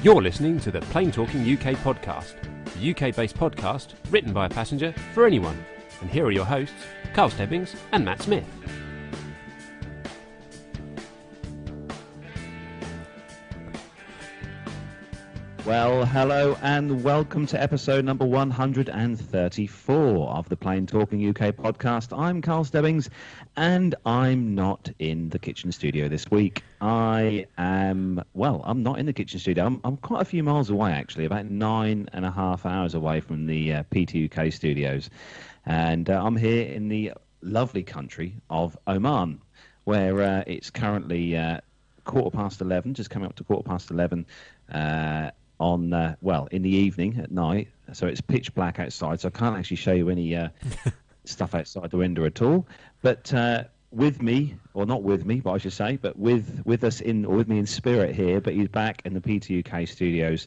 You're listening to the Plane Talking UK podcast, the UK-based podcast written by a passenger for anyone. And here are your hosts, Carl Stebbings and Matt Smith. Well, hello and welcome to episode number 134 of the Plane Talking UK podcast. I'm Carl Stebbings and I'm not in the kitchen studio this week. I'm not in the kitchen studio. I'm quite a few miles away, actually, about 9.5 hours away from the P2UK studios. And I'm here in the lovely country of Oman, where it's currently 11:15, just coming up to 11:15, in the evening at night, so it's pitch black outside, so I can't actually show you any stuff outside the window at all. But with me in spirit here, but he's back in the P2UK studios.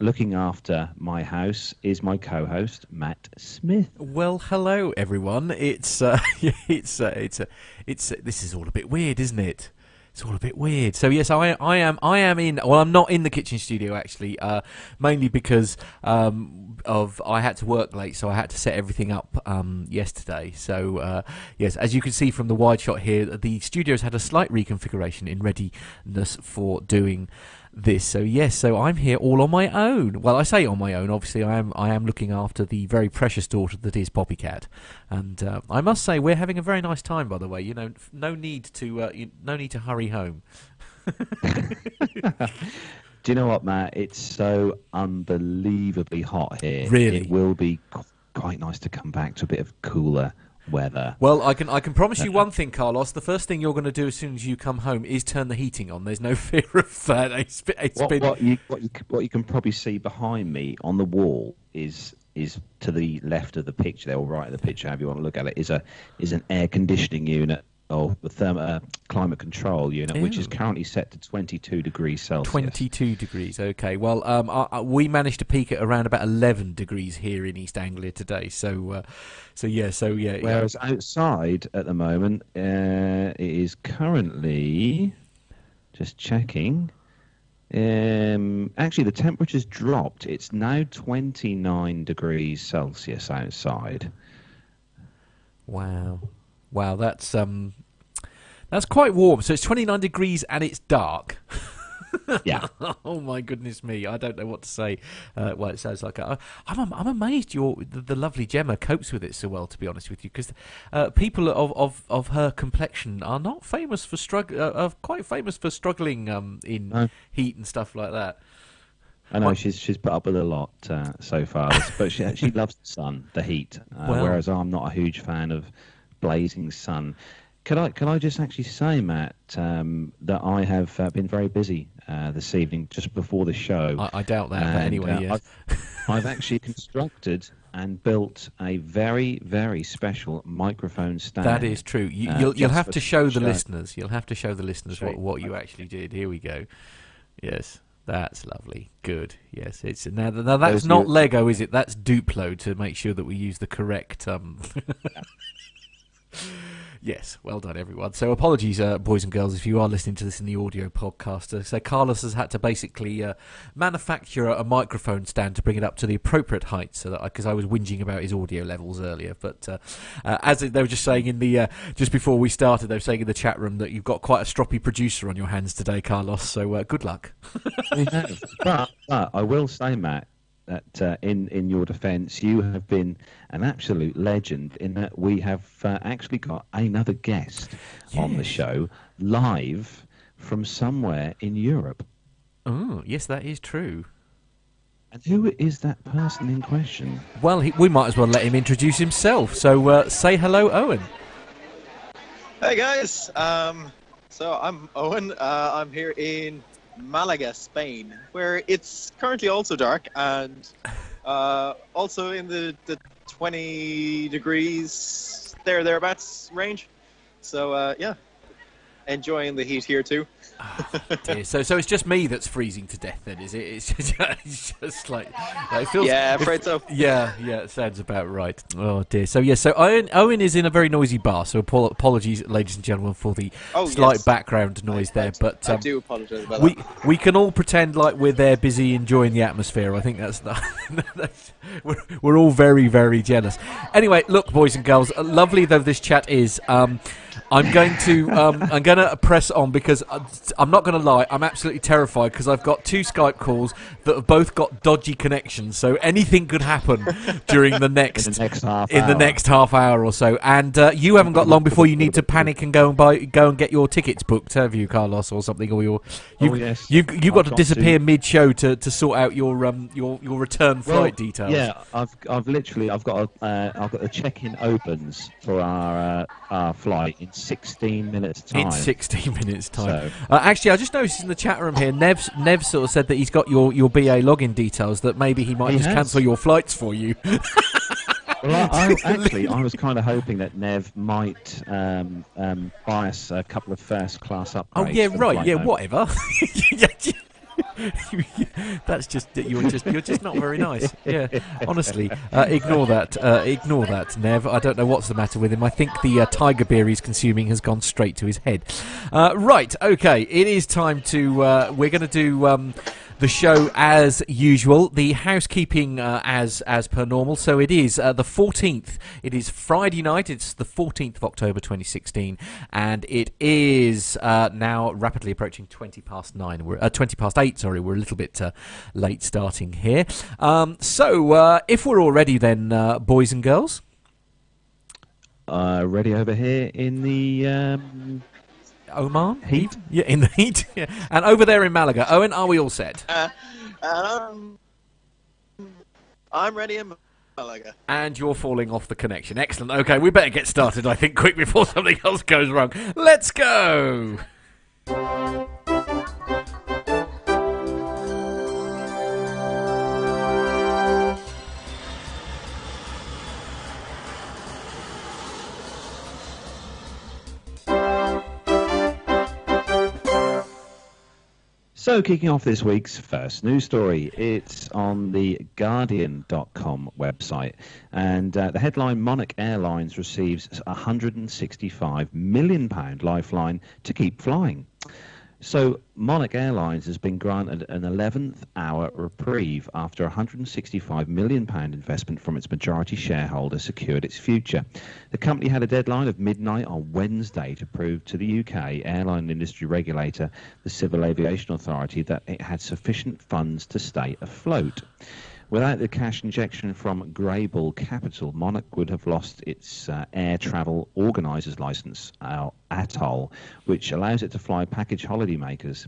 Looking after my house is my co-host Matt Smith. Well, hello everyone. This is all a bit weird, isn't it? It's all a bit weird. So yes, I am in. Well, I'm not in the kitchen studio actually, mainly because I had to work late, so I had to set everything up yesterday. So yes, as you can see from the wide shot here, the studio's had a slight reconfiguration in readiness for doing this. So yes, so I'm here all on my own. Well, I say on my own. Obviously, I am looking after the very precious daughter that is Poppycat, and I must say we're having a very nice time. By the way, you know, no need to hurry home. Do you know what, Matt? It's so unbelievably hot here. Really, it will be quite nice to come back to a bit of cooler weather. Well, I can promise you one thing, Carlos. The first thing you're going to do as soon as you come home is turn the heating on. There's no fear of that. What you can probably see behind me on the wall is to the left of the picture there, or right of the picture, however you want to look at it, is an air conditioning unit. Or the climate control unit, which is currently set to 22 degrees Celsius. 22 degrees, okay. Well, we managed to peak at around about 11 degrees here in East Anglia today. So yeah. Whereas outside at the moment, it is currently, just checking. Actually, the temperature's dropped. It's now 29 degrees Celsius outside. Wow, that's quite warm. So it's 29 degrees and it's dark. Yeah. Oh my goodness me! I don't know what to say. Well, it sounds like I'm amazed the lovely Gemma copes with it so well. To be honest with you, because people of her complexion are not famous for struggling in heat and stuff like that. I know she's put up with a lot so far, but she loves the sun, the heat. Whereas I'm not a huge fan of blazing sun. Can I just actually say, Matt, that I have been very busy this evening just before the show. I doubt that, but anyway, yes. I've actually constructed and built a very, very special microphone stand. That is true. You'll have to show the listeners. You'll have to show the listeners what you actually did. Here we go. Yes, that's lovely. Good. Yes, it's now that's not Lego, is it? That's Duplo, to make sure that we use the correct. Yes, well done everyone. So apologies boys and girls if you are listening to this in the audio podcast. So Carlos has had to basically manufacture a microphone stand to bring it up to the appropriate height, so that because I was whinging about his audio levels earlier, but as they were just saying in the just before we started, they were saying in the chat room that you've got quite a stroppy producer on your hands today, Carlos, so good luck. but I will say, Matt, that in your defence, you have been an absolute legend in that we have actually got another guest on the show live from somewhere in Europe. Oh, yes, that is true. And who is that person in question? Well, we might as well let him introduce himself. So say hello, Owen. Hey, guys. So I'm Owen. I'm here in Malaga, Spain, where it's currently also dark and also in the 20 degrees thereabouts range. So yeah. enjoying the heat here too. Oh, so it's just me that's freezing to death then, is it? It's just like it feels, yeah, I'm afraid so. Yeah, it sounds about right. Oh dear. So yeah, so Owen is in a very noisy bar. So apologies, ladies and gentlemen, for the slight background noise there. But I do apologise about that. We can all pretend like we're there, busy enjoying the atmosphere. I think that's not. We're all very, very jealous. Anyway, look, boys and girls, lovely though this chat is. I'm going to press on because I'm not going to lie, I'm absolutely terrified because I've got two Skype calls that have both got dodgy connections, so anything could happen during the next half hour or so. And you haven't got long before you need to panic and go and get your tickets booked, have you, Carlos, or something? Or you've got to disappear mid-show to sort out your return flight details. Yeah, I've got the check-in opens for our flight in 16 minutes time. So, actually, I just noticed in the chat room here, Nev sort of said that he's got your BA login details, that maybe he might just cancel your flights for you. Well, I was kind of hoping that Nev might buy us a couple of first-class upgrades. Oh, yeah, right, yeah, whatever. That's just you're just not very nice. Yeah, honestly, ignore that, Nev. I don't know what's the matter with him. I think the tiger beer he's consuming has gone straight to his head. Right, okay, it is time to we're going to do the show as usual, the housekeeping as per normal. So it is the 14th. It is Friday night. It's the 14th of October 2016, and it is now rapidly approaching 20 past 9. We're 20 past 8. Sorry, we're a little bit late starting here. So if we're all ready, then boys and girls, ready over here in the. Oman? Heat? Yeah, in the heat. Yeah. And over there in Malaga. Owen, are we all set? I'm ready in Malaga. And you're falling off the connection. Excellent. Okay, we better get started, I think, quick before something else goes wrong. Let's go! So, kicking off this week's first news story, it's on the Guardian.com website, and the headline, Monarch Airlines receives a £165 million lifeline to keep flying. So, Monarch Airlines has been granted an 11th hour reprieve after a £165 million investment from its majority shareholder secured its future. The company had a deadline of midnight on Wednesday to prove to the UK airline industry regulator, the Civil Aviation Authority, that it had sufficient funds to stay afloat. Without the cash injection from Greybull Capital, Monarch would have lost its air travel organizer's license, ATOL, which allows it to fly package holidaymakers.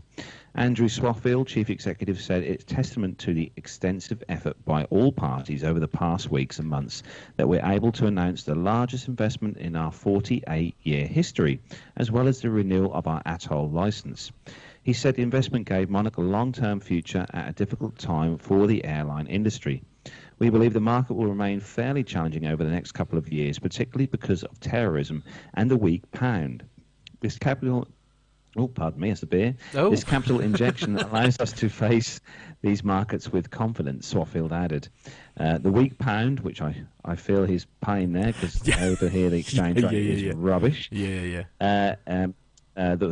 Andrew Swaffield, chief executive, said it's testament to the extensive effort by all parties over the past weeks and months that we're able to announce the largest investment in our 48-year history, as well as the renewal of our ATOL license. He said the investment gave Monarch a long-term future at a difficult time for the airline industry. We believe the market will remain fairly challenging over the next couple of years, particularly because of terrorism and the weak pound. This capital... Oh, pardon me, it's a beer. Oh. This capital injection allows us to face these markets with confidence, Swaffield added. The weak pound, which I feel he's paying there, because over here the exchange rate is rubbish. The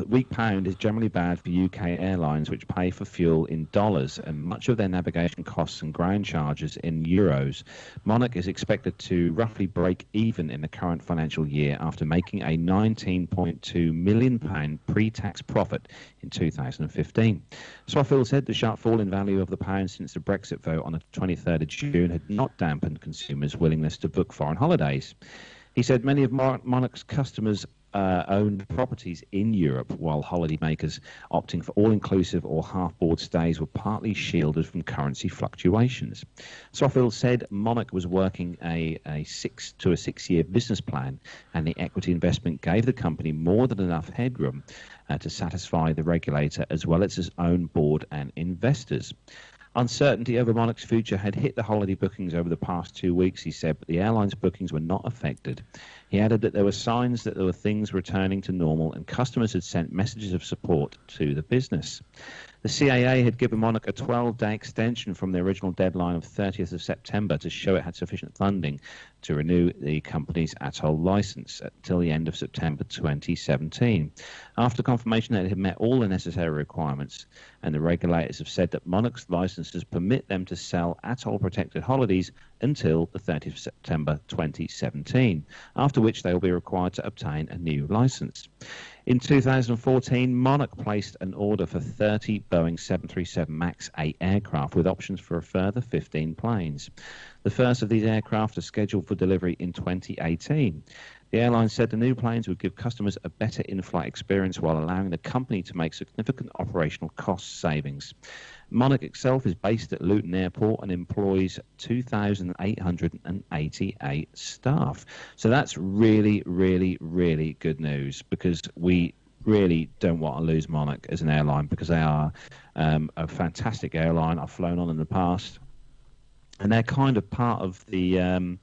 weak pound is generally bad for UK airlines, which pay for fuel in dollars and much of their navigation costs and ground charges in euros. Monarch is expected to roughly break even in the current financial year after making a £19.2 million pre-tax profit in 2015. Swaffield said the sharp fall in value of the pound since the Brexit vote on the 23rd of June had not dampened consumers' willingness to book foreign holidays. He said many of Monarch's customers owned properties in Europe, while holidaymakers opting for all-inclusive or half-board stays were partly shielded from currency fluctuations. Swaffield said Monarch was working a six-year business plan, and the equity investment gave the company more than enough headroom to satisfy the regulator as well as its own board and investors. Uncertainty over Monarch's future had hit the holiday bookings over the past 2 weeks, he said, but the airline's bookings were not affected. He added that there were signs that there were things returning to normal and customers had sent messages of support to the business. The CAA had given Monarch a 12-day extension from the original deadline of 30th of September to show it had sufficient funding to renew the company's ATOL license until the end of September 2017. After confirmation that it had met all the necessary requirements, and the regulators have said that Monarch's licenses permit them to sell ATOL-protected holidays until the 30th of September 2017, after which they will be required to obtain a new license. In 2014, Monarch placed an order for 30 Boeing 737 MAX 8 aircraft with options for a further 15 planes. The first of these aircraft are scheduled for delivery in 2018. The airline said the new planes would give customers a better in-flight experience while allowing the company to make significant operational cost savings. Monarch itself is based at Luton Airport and employs 2,888 staff. So that's really, really, really good news, because we really don't want to lose Monarch as an airline, because they are a fantastic airline. I've flown on in the past, and they're kind of part of the...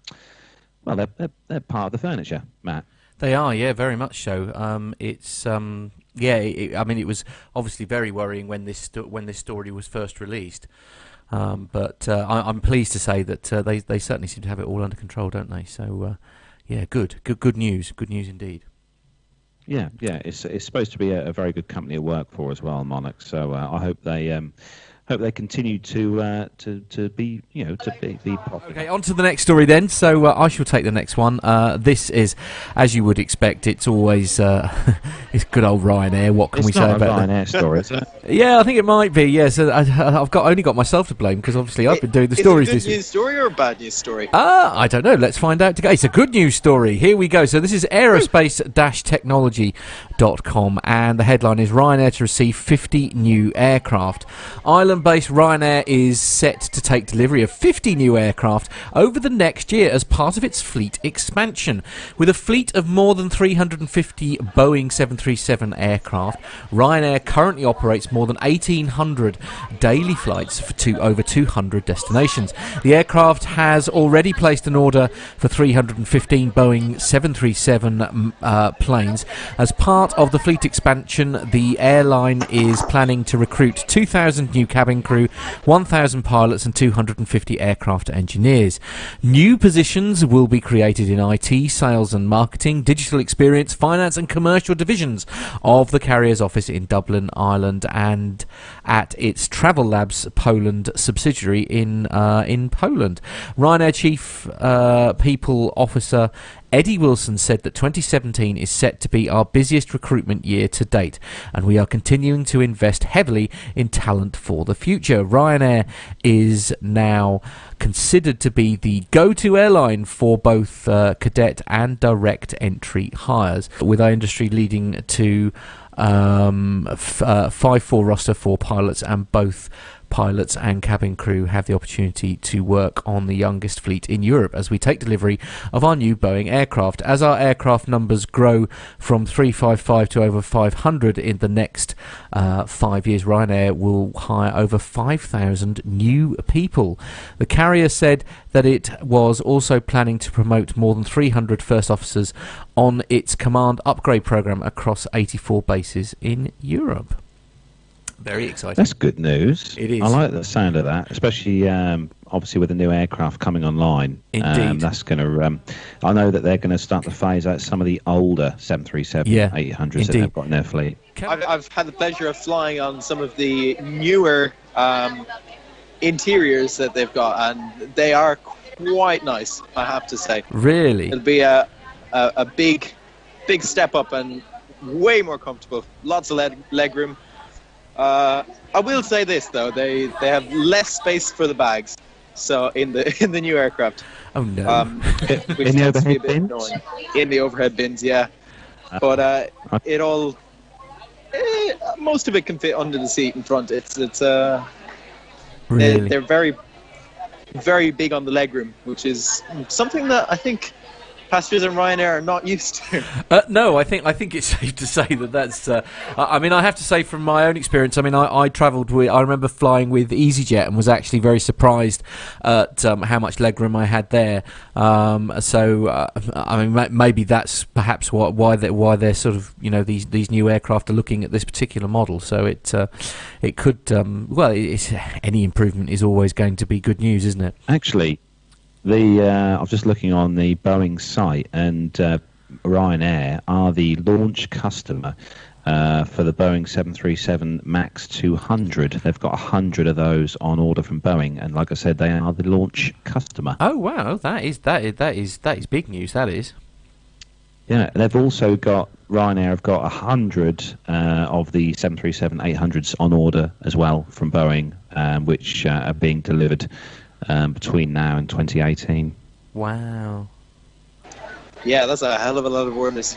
Well, they're part of the furniture, Matt. They are, yeah, very much so. I mean, it was obviously very worrying when this story was first released, but I'm pleased to say that they certainly seem to have it all under control, don't they? So, good news indeed. Yeah, it's supposed to be a very good company to work for as well, Monarch. So I hope they. Hope they continue to be popular. Okay, on to the next story then. So I shall take the next one. This is, as you would expect, it's always it's good old Ryanair. What can we say about that? It's not a Ryanair story, is it? Yeah, I think it might be. Yes, yeah, so I've only got myself to blame, because obviously I've been doing the stories this week. Is it a good news story or a bad news story? I don't know. Let's find out today. It's a good news story. Here we go. So this is aerospace-technology.com, and the headline is Ryanair to receive 50 new aircraft. Ireland-based Ryanair is set to take delivery of 50 new aircraft over the next year as part of its fleet expansion. With a fleet of more than 350 Boeing 737 aircraft, Ryanair currently operates more than 1,800 daily flights to over 200 destinations. The aircraft has already placed an order for 315 Boeing 737 planes. As part of the fleet expansion, the airline is planning to recruit 2,000 new cabin crew, 1,000 pilots and 250 aircraft engineers. New positions will be created in IT, sales and marketing, digital experience, finance and commercial divisions of the carrier's office in Dublin, Ireland, and at its Travel Labs Poland subsidiary in Poland. Ryanair Chief People Officer Eddie Wilson said that 2017 is set to be our busiest recruitment year to date, and we are continuing to invest heavily in talent for the future. Ryanair is now considered to be the go-to airline for both cadet and direct entry hires, with our industry leading to 5-4 roster for pilots, and both pilots and cabin crew have the opportunity to work on the youngest fleet in Europe as we take delivery of our new Boeing aircraft. As our aircraft numbers grow from 355 to over 500 in the next 5 years, Ryanair will hire over 5,000 new people. The carrier said that it was also planning to promote more than 300 first officers on its command upgrade program across 84 bases in Europe. Very exciting. That's good news. It is. I like the sound of that, especially obviously with the new aircraft coming online. Indeed. That's going to. I know that they're going to start to phase out some of the older 737, 800s that they've got in their fleet. I've had the pleasure of flying on some of the newer interiors that they've got, and they are quite nice, I have to say. Really? It'll be a big step up and way more comfortable. Lots of leg room. I will say this though, they have less space for the bags, so in the new aircraft. Oh no! In the overhead bins. In the overhead bins, yeah. But most of it can fit under the seat in front. It's really? They're very, very big on the legroom, which is something that I think passengers in Ryanair are not used to. No, I think it's safe to say that that's. I mean, I have to say from my own experience. I mean, I travelled with. I remember flying with EasyJet and was actually very surprised at how much legroom I had there. I mean, maybe that's perhaps why they're sort of, you know, these new aircraft are looking at this particular model. So it could. Well, any improvement is always going to be good news, isn't it? Actually, I was just looking on the Boeing site, and Ryanair are the launch customer for the Boeing 737 MAX 200. They've got 100 of those on order from Boeing, and like I said, they are the launch customer. Oh wow, that is big news. That is. Yeah, they've also got Ryanair have got 100 of the 737-800s on order as well from Boeing, which are being delivered between now and 2018. Wow. Yeah, that's a hell of a lot of awareness.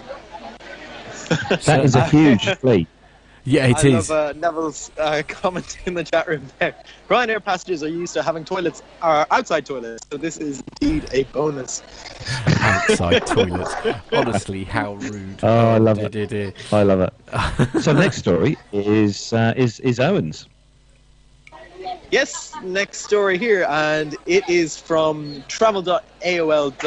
That is a huge fleet. Yeah, it is. I love Neville's comment in the chat room there. Ryanair passengers are used to having toilets, outside toilets, so this is indeed a bonus. Outside toilets. Honestly, how rude. Oh, I love it. I love it. So next story is Owen's. Yes, next story here, and it is from travel.aol.co.uk,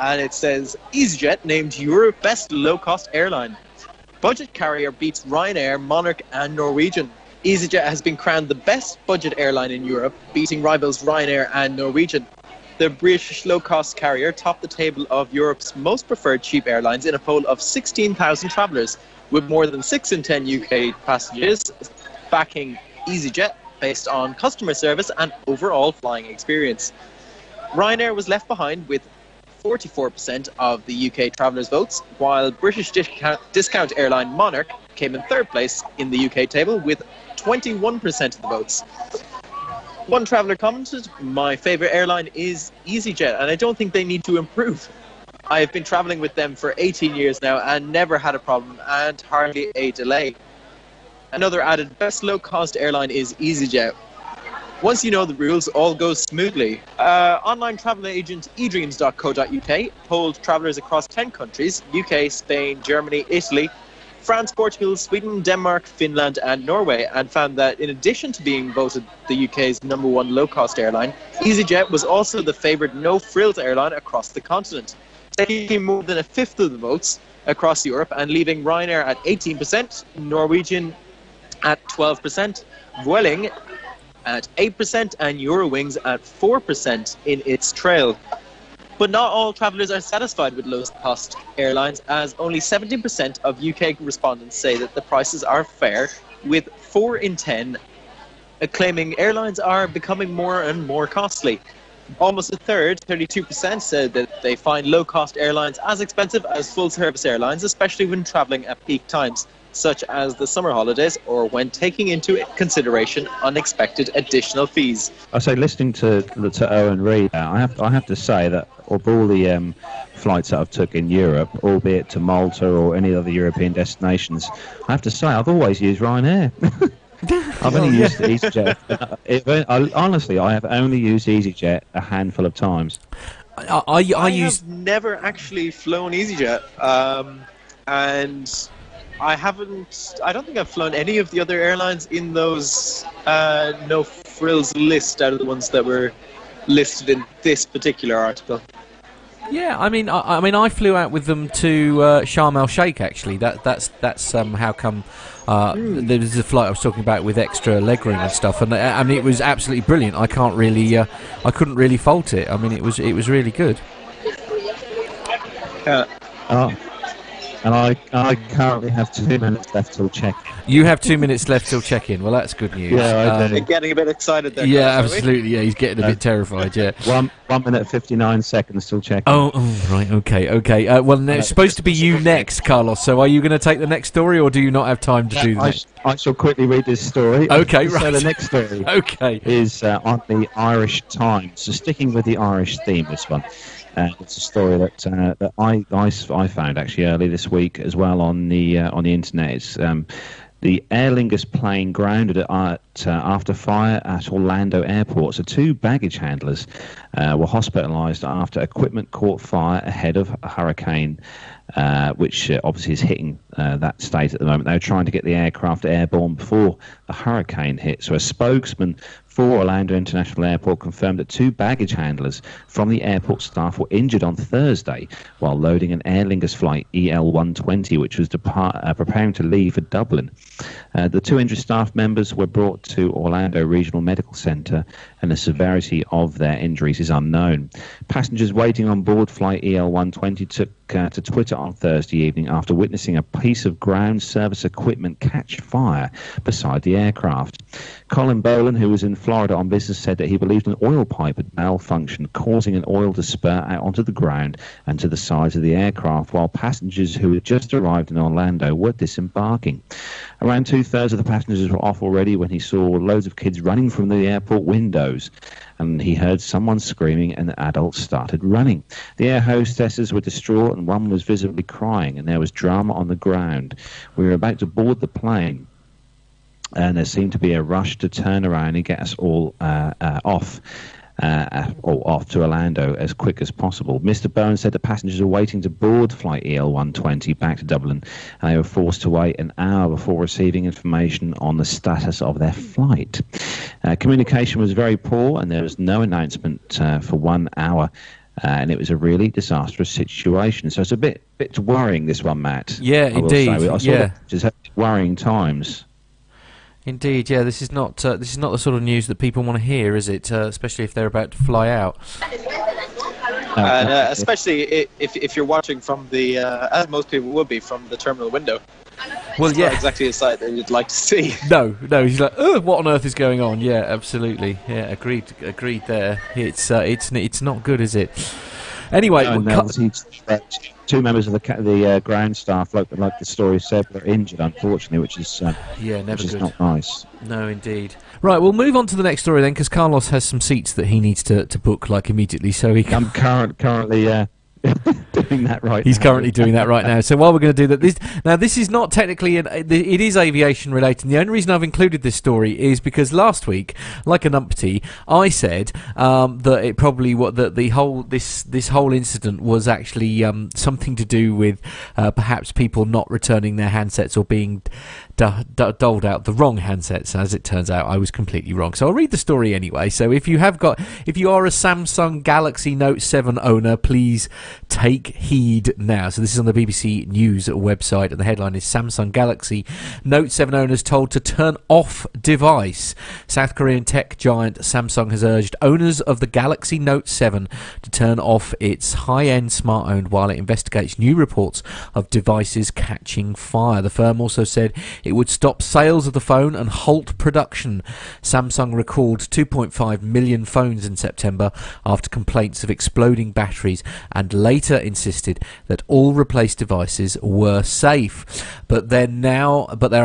and it says, EasyJet named Europe best low-cost airline. Budget carrier beats Ryanair, Monarch and Norwegian. EasyJet has been crowned the best budget airline in Europe, beating rivals Ryanair and Norwegian. The British low-cost carrier topped the table of Europe's most preferred cheap airlines in a poll of 16,000 travellers, with more than 6 in 10 UK passengers backing EasyJet based on customer service and overall flying experience. Ryanair was left behind with 44% of the UK travellers' votes, while British discount airline Monarch came in third place in the UK table with 21% of the votes. One traveller commented, "My favourite airline is EasyJet, and I don't think they need to improve. I have been travelling with them for 18 years now and never had a problem and hardly a delay." Another added, "Best low-cost airline is EasyJet. Once you know the rules, all goes smoothly." Online travel agent edreams.co.uk polled travellers across 10 countries, UK, Spain, Germany, Italy, France, Portugal, Sweden, Denmark, Finland and Norway, and found that in addition to being voted the UK's #1 low-cost airline, EasyJet was also the favoured no-frills airline across the continent, taking more than a fifth of the votes across Europe and leaving Ryanair at 18%, Norwegian at 12%, Vueling at 8% and Eurowings at 4% in its trail. But not all travellers are satisfied with low-cost airlines, as only 17% of UK respondents say that the prices are fair, with 4 in 10 claiming airlines are becoming more and more costly. Almost a third, 32%, said that they find low-cost airlines as expensive as full-service airlines, especially when travelling at peak times, such as the summer holidays, or when taking into consideration unexpected additional fees. I say, listening to Owen Reid, I have to say that of all the flights that I've took in Europe, albeit to Malta or any other European destinations, I have to say I've always used Ryanair. I've only used EasyJet. Honestly, I have only used EasyJet a handful of times. I have never actually flown EasyJet, and I don't think I've flown any of the other airlines in those no frills list out of the ones that were listed in this particular article. Yeah, I mean, I flew out with them to Sharm El Sheikh. Actually, that's how come there was a flight I was talking about with extra legroom and stuff, and I mean it was absolutely brilliant. I can't really, I couldn't really fault it. I mean, it was really good. And I currently have 2 minutes left till check-in. You have 2 minutes left till check-in. Well, that's good news. Yeah, I do. You're getting a bit excited there. Yeah, guys, absolutely. Yeah, he's getting a bit terrified. Yeah. 1 minute 59 seconds till check-in. Oh, right. Okay. Well, it's supposed to be you next, Carlos. So, are you going to take the next story, or do you not have time to do that? I shall quickly read this story. Okay, right. So the next story is on the Irish Times. So sticking with the Irish theme, this one. It's a story that that I found actually early this week as well on the internet. It's The Aer Lingus plane grounded at after fire at Orlando Airport. So two baggage handlers were hospitalised after equipment caught fire ahead of a hurricane, which obviously is hitting that state at the moment. They were trying to get the aircraft airborne before the hurricane hit. So a spokesman for Orlando International Airport confirmed that two baggage handlers from the airport staff were injured on Thursday while loading an Aer Lingus flight EL120, which was preparing to leave for Dublin. The two injured staff members were brought to Orlando Regional Medical Centre, and the severity of their injuries is unknown. Passengers waiting on board flight EL120 took to Twitter on Thursday evening after witnessing a piece of ground service equipment catch fire beside the aircraft. Colin Boland, who was in Florida on business, said that he believed an oil pipe had malfunctioned, causing an oil to spurt out onto the ground and to the sides of the aircraft, while passengers who had just arrived in Orlando were disembarking. Around two-thirds of the passengers were off already when he saw loads of kids running from the airport windows, and he heard someone screaming and the adults started running. The air hostesses were distraught and one was visibly crying, and there was drama on the ground. We were about to board the plane, and there seemed to be a rush to turn around and get us all off to Orlando as quick as possible. Mr. Bowen said the passengers were waiting to board flight EL120 back to Dublin, and they were forced to wait an hour before receiving information on the status of their flight. Communication was very poor, and there was no announcement for 1 hour. And it was a really disastrous situation. So it's a bit worrying, this one, Matt. Yeah, indeed. Just worrying times. Indeed, yeah. This is not the sort of news that people want to hear, is it? Especially if they're about to fly out. And especially if you're watching from the, as most people would be, from the terminal window. Well, it's not exactly the sight that you'd like to see. No, he's like, oh, what on earth is going on? Yeah, absolutely. Yeah, agreed. There, it's not good, is it? Anyway, two members of the ground staff, like the story said, were injured, unfortunately, which is not nice. No, indeed. Right, we'll move on to the next story then, because Carlos has some seats that he needs to book immediately, so he can. I'm currently. Doing that right. He's currently doing that right now. So while we're going to do that, this is not technically it is aviation related. And the only reason I've included this story is because last week, like a numpty, I said that it probably this whole incident was actually something to do with perhaps people not returning their handsets or being doled out the wrong handsets. As it turns out, I was completely wrong. So I'll read the story anyway. So if you are a Samsung Galaxy Note 7 owner, please take heed now. So this is on the BBC News website, and the headline is Samsung Galaxy Note 7 owners told to turn off device. South Korean tech giant Samsung has urged owners of the Galaxy Note 7 to turn off its high-end smartphone while it investigates new reports of devices catching fire. The firm also said it would stop sales of the phone and halt production. Samsung recalled 2.5 million phones in September after complaints of exploding batteries, and later insisted that all replaced devices were safe. But there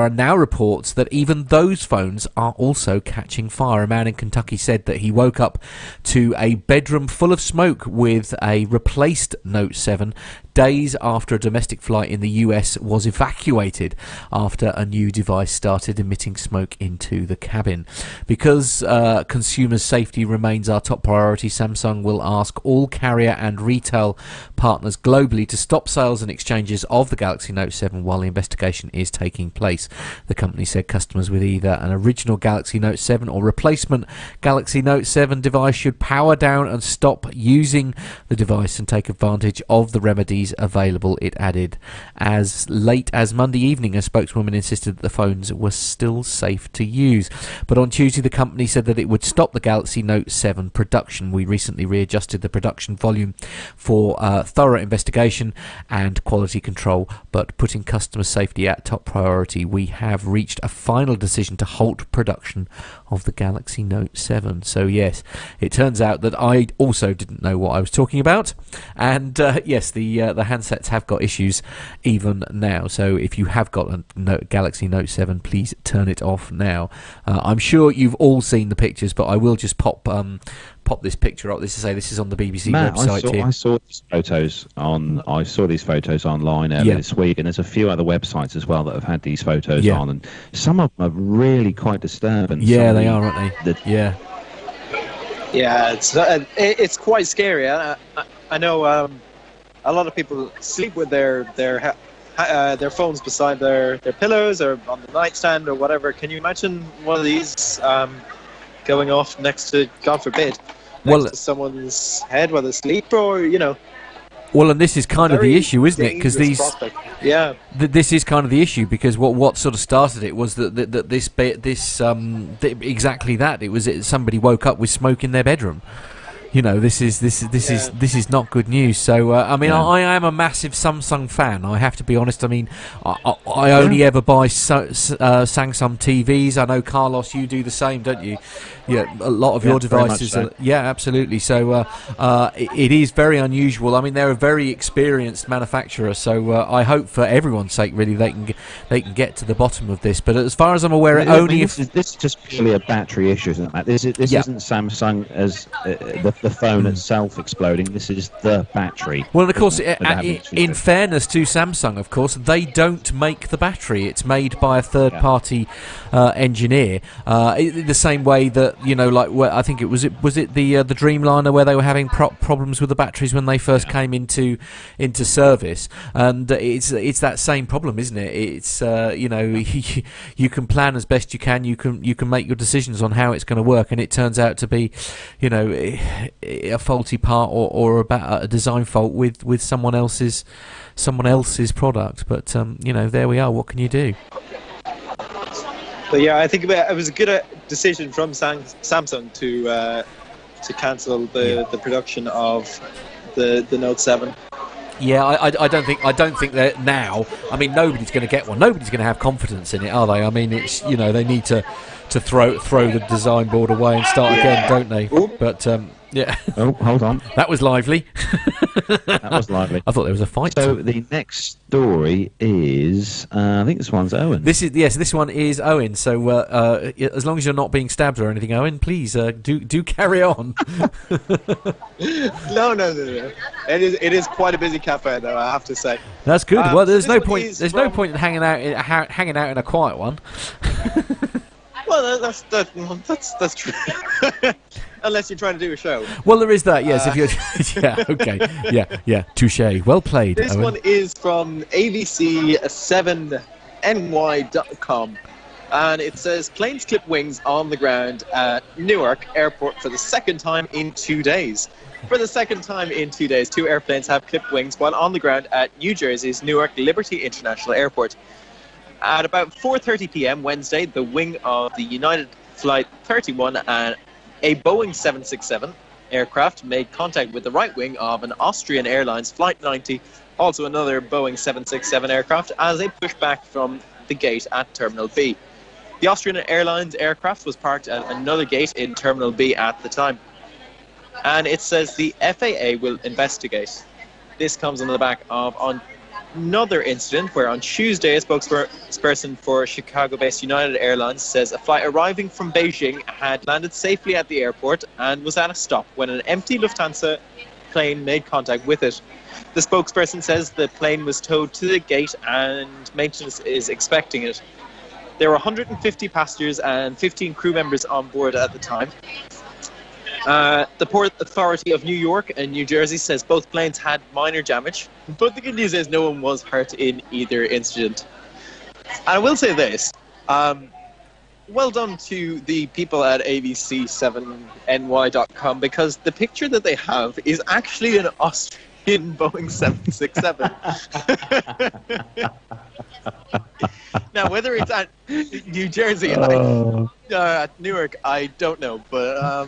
are now reports that even those phones are also catching fire. A man in Kentucky said that he woke up to a bedroom full of smoke with a replaced Note 7 days after a domestic flight in the US was evacuated after a new device started emitting smoke into the cabin. Because consumer safety remains our top priority, Samsung will ask all carrier and retail partners globally to stop sales and exchanges of the Galaxy Note 7 while the investigation is taking place. The company said customers with either an original Galaxy Note 7 or replacement Galaxy Note 7 device should power down and stop using the device and take advantage of the remedies available, it added. As late as Monday evening, a spokeswoman insisted that the phones were still safe to use. But on Tuesday, the company said that it would stop the Galaxy Note 7 production. We recently readjusted the production volume for thorough investigation and quality control, but putting customer safety at top priority, we have reached a final decision to halt production of the Galaxy Note 7. So yes, it turns out that I also didn't know what I was talking about. And yes, the the handsets have got issues even now. So if you have got a Galaxy Note 7, please turn it off now. I'm sure you've all seen the pictures, but I will just pop this picture up. This is on the BBC website. I saw these photos online earlier this week, and there's a few other websites as well that have had these photos on, and some of them are really quite disturbing. Yeah, they are, aren't they? Yeah, it's quite scary. I know a lot of people sleep with their phones beside their pillows or on the nightstand or whatever. Can you imagine one of these going off next to, God forbid, next to someone's head while they sleep, or, you know? Well, and this is kind of the issue, isn't it? Because these, this is kind of the issue, because what sort of started it was that exactly that. It was somebody woke up with smoke in their bedroom. You know, this is not good news. So I mean, I am a massive Samsung fan. I have to be honest. I mean, I only ever buy Samsung TVs. I know, Carlos, you do the same, don't you? Yeah, a lot of your devices. So. Yeah, absolutely. So it is very unusual. I mean, they're a very experienced manufacturer. So I hope, for everyone's sake, really, they can get to the bottom of this. But as far as I'm aware, this is just purely a battery issue, isn't it? This isn't Samsung as the phone itself exploding. This is the battery. Well, and of course, in fairness to Samsung, of course, they don't make the battery. It's made by a third-party engineer. The same way that, you know, like, where I think was it the Dreamliner, where they were having problems with the batteries when they first came into service, and it's that same problem, isn't it? It's you know, you can plan as best you can. You can make your decisions on how it's going to work, and it turns out to be, you know, a faulty part or a design fault with someone else's product. But you know, there we are. What can you do? But yeah, I think it was a good decision from Samsung to cancel the production of the Note 7. Yeah, I don't think that now. I mean, nobody's going to get one. Nobody's going to have confidence in it, are they? I mean, it's, you know, they need to throw the design board away and start again, don't they? Ooh. But yeah. Oh, hold on. That was lively. That was lively. I thought there was a fight. So the next story is, I think this one's Owen. This one is Owen. So as long as you're not being stabbed or anything, Owen, please do carry on. No. It is quite a busy cafe, though, I have to say. That's good. Well, there's no point in hanging out in a quiet one. Well, that's true. Unless you're trying to do a show. Well, there is that. Yes, if you're. Yeah. Okay. Yeah. Touche. Well played. This Owen. One is from abc7ny.com, and it says planes clip wings on the ground at Newark Airport for the second time in 2 days. For the second time in 2 days, two airplanes have clipped wings while on the ground at New Jersey's Newark Liberty International Airport. At about 4:30 p.m. Wednesday, the wing of the United Flight 31 and a Boeing 767 aircraft made contact with the right wing of an Austrian Airlines Flight 90, also another Boeing 767 aircraft, as they pushed back from the gate at Terminal B. The Austrian Airlines aircraft was parked at another gate in Terminal B at the time. And it says the FAA will investigate. This comes on the back of another incident where on Tuesday a spokesperson for Chicago-based United Airlines says a flight arriving from Beijing had landed safely at the airport and was at a stop when an empty Lufthansa plane made contact with it. The spokesperson says the plane was towed to the gate and maintenance is expecting it. There were 150 passengers and 15 crew members on board at the time. The Port Authority of New York and New Jersey says both planes had minor damage, but the good news is no one was hurt in either incident. And I will say this, well done to the people at abc7ny.com, because the picture that they have is actually an Austrian Boeing 767. Now, whether it's at New Jersey, at Newark, I don't know, but...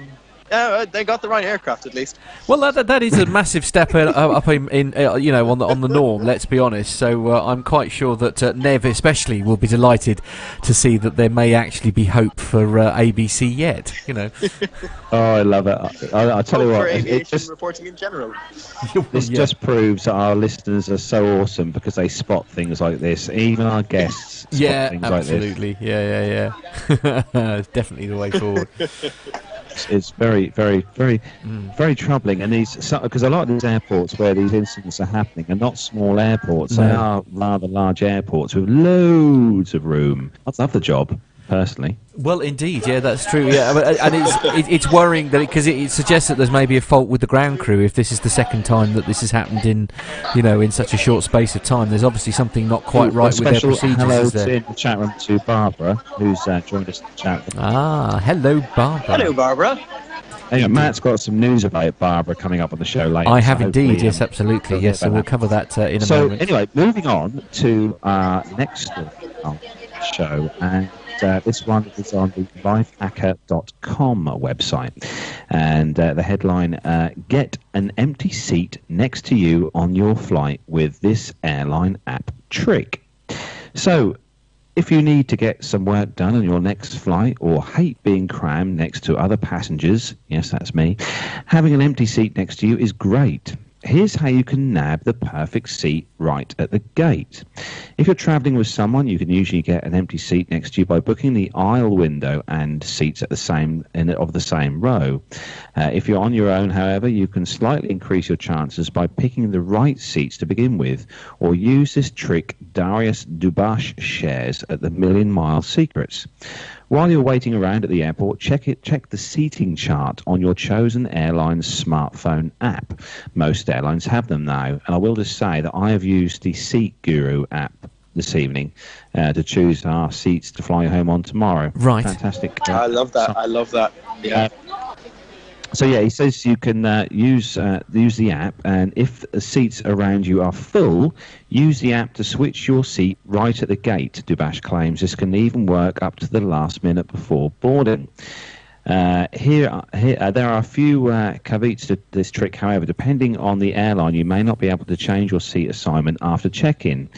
They got the right aircraft at least. Well, that is a massive step up in you know, on the norm. Let's be honest. So I'm quite sure that Nev especially will be delighted to see that there may actually be hope for ABC yet. You know. Oh, I love it. I tell you what, it just reporting in general. This just proves that our listeners are so awesome because they spot things like this. Even our guests. Yeah, spot things absolutely. Like this. Yeah. It's definitely the way forward. It's very, very, very, very troubling, and these because a lot of these airports where these incidents are happening are not small airports; they are rather large airports with loads of room. I'd love the job personally. Well, indeed, yeah, that's true. Yeah, and it's worrying that because it suggests that there's maybe a fault with the ground crew if this is the second time that this has happened in such a short space of time. There's obviously something not quite right with their procedures. Hello in the chat room to Barbara, who's joined us in the chat room. Ah, hello, Barbara. Hello, Barbara. Anyway, Matt's got some news about Barbara coming up on the show later. I have indeed, yes, absolutely. Yes, so we'll cover that in a moment. So, anyway, moving on to our next show, and this one is on the lifehacker.com website, and the headline, Get an Empty Seat Next to You on Your Flight with This Airline App Trick. So, if you need to get some work done on your next flight or hate being crammed next to other passengers, yes, that's me, having an empty seat next to you is great. Here's how you can nab the perfect seat right at the gate. If you're travelling with someone, you can usually get an empty seat next to you by booking the aisle window and seats at of the same row. If you're on your own, however, you can slightly increase your chances by picking the right seats to begin with, or use this trick Darius Dubash shares at the Million Mile Secrets. While you're waiting around at the airport, check the seating chart on your chosen airline's smartphone app. Most airlines have them now, and I will just say that I have used the Seat Guru app this evening to choose our seats to fly home on tomorrow. Right. Fantastic. I love that. I love that. Yeah. So, yeah, he says you can use the app, and if the seats around you are full, use the app to switch your seat right at the gate, Dubash claims. This can even work up to the last minute before boarding. There are a few caveats to this trick, however. Depending on the airline, you may not be able to change your seat assignment after check-in.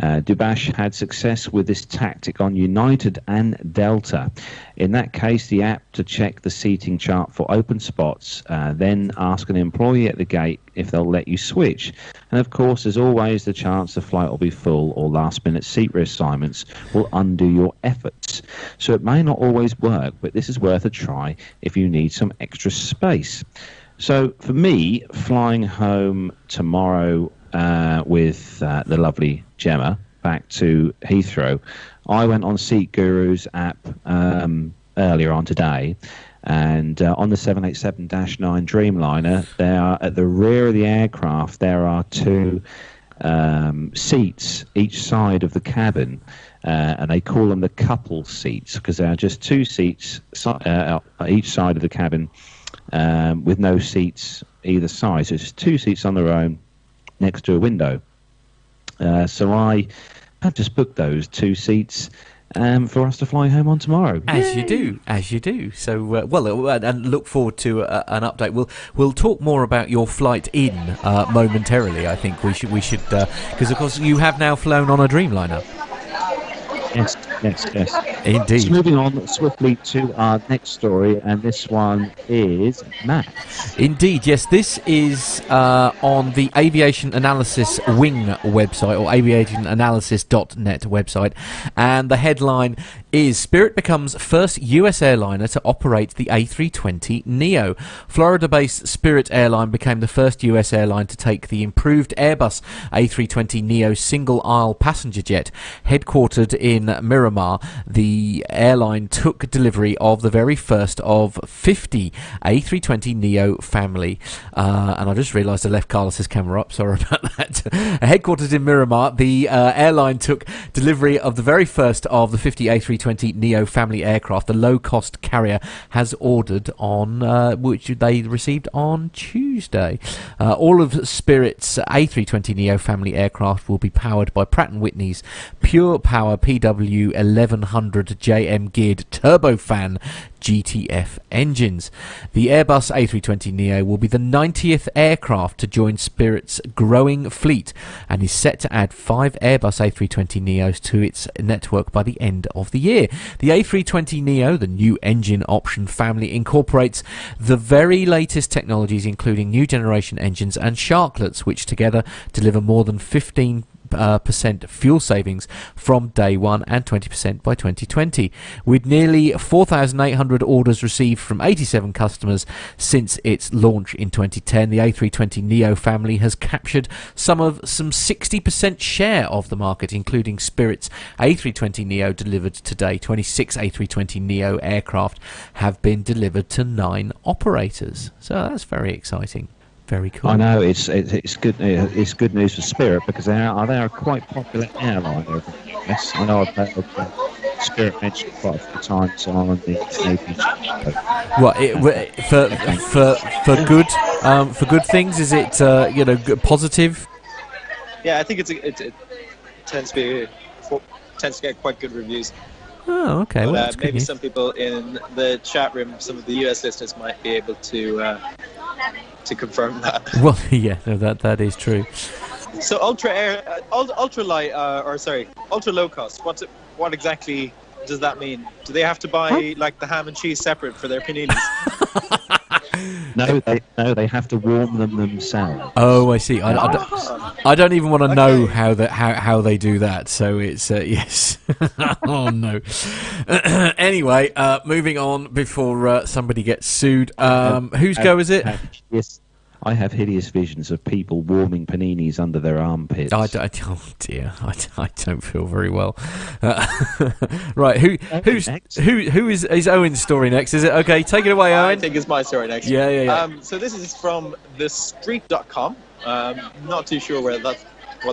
Dubash had success with this tactic on United and Delta. In that case, the app to check the seating chart for open spots, then ask an employee at the gate if they'll let you switch. And of course, there's always the chance the flight will be full or last-minute seat reassignments will undo your efforts. So it may not always work, but this is worth a try if you need some extra space. So for me, flying home tomorrow with the lovely Gemma back to Heathrow, I went on Seat Guru's app earlier on today, and on the 787-9 Dreamliner, there at the rear of the aircraft there are two seats each side of the cabin, and they call them the couple seats because there are just two seats each side of the cabin with no seats either side, so it's just two seats on their own next to a window. So I have just booked those two seats for us to fly home on tomorrow. As you do. So, and look forward to an update. We'll talk more about your flight in momentarily, I think. We should, because, of course, you have now flown on a Dreamliner. Yes. Indeed. So moving on swiftly to our next story, and this one is Matt. Indeed, yes. This is on the Aviation Analysis Wing website, or aviationanalysis.net website, and the headline is Spirit becomes first US airliner to operate the A330neo. Florida-based Spirit Airline became the first US airline to take the improved Airbus A330neo single-aisle passenger jet. Headquartered in Miramar, the airline took delivery of the very first of 50 A320neo family. And I just realised I left Carlos's camera up. Sorry about that. Headquartered in Miramar, the airline took delivery of the very first of the 50 A320neo family aircraft. The low-cost carrier has ordered on, which they received on Tuesday. All of Spirit's A320neo family aircraft will be powered by Pratt & Whitney's Pure Power PW1100 200 JM geared turbofan GTF engines. The Airbus A330neo will be the 90th aircraft to join Spirit's growing fleet and is set to add 5 Airbus A320neos to its network by the end of the year. The A330neo, the new engine option family, incorporates the very latest technologies, including new generation engines and sharklets, which together deliver more than 15% fuel savings from day one and 20% by 2020. With nearly 4,800 orders received from 87 customers since its launch in 2010, the A320neo family has captured some 60% share of the market, including Spirit's A320neo delivered today. 26 A320neo aircraft have been delivered to 9 operators. So that's very exciting. Very cool. I know it's good. It's good news for Spirit because they are quite popular airline over here. Yes, I know. I've Spirit mentioned quite a few times on the AP. Well, for good things, is it positive? Yeah, I think it tends to get quite good reviews. Oh, okay. But, well, maybe some people in the chat room, some of the US listeners, might be able to confirm that. Well, yeah, no, that is true. So ultra low cost. What exactly does that mean? Do they have to buy like the ham and cheese separate for their paninis? No, they have to warm them themselves. Oh, I see. I don't even want to know how they do that. So it's yes. Oh no. Anyway, moving on before somebody gets sued. Whose go is it? Yes. I have hideous visions of people warming paninis under their armpits. I don't feel very well. Right, who is Owen's story next? Is it okay? Take it away, Owen. I think it's my story next. Yeah. So this is from thestreet.com. Not too sure what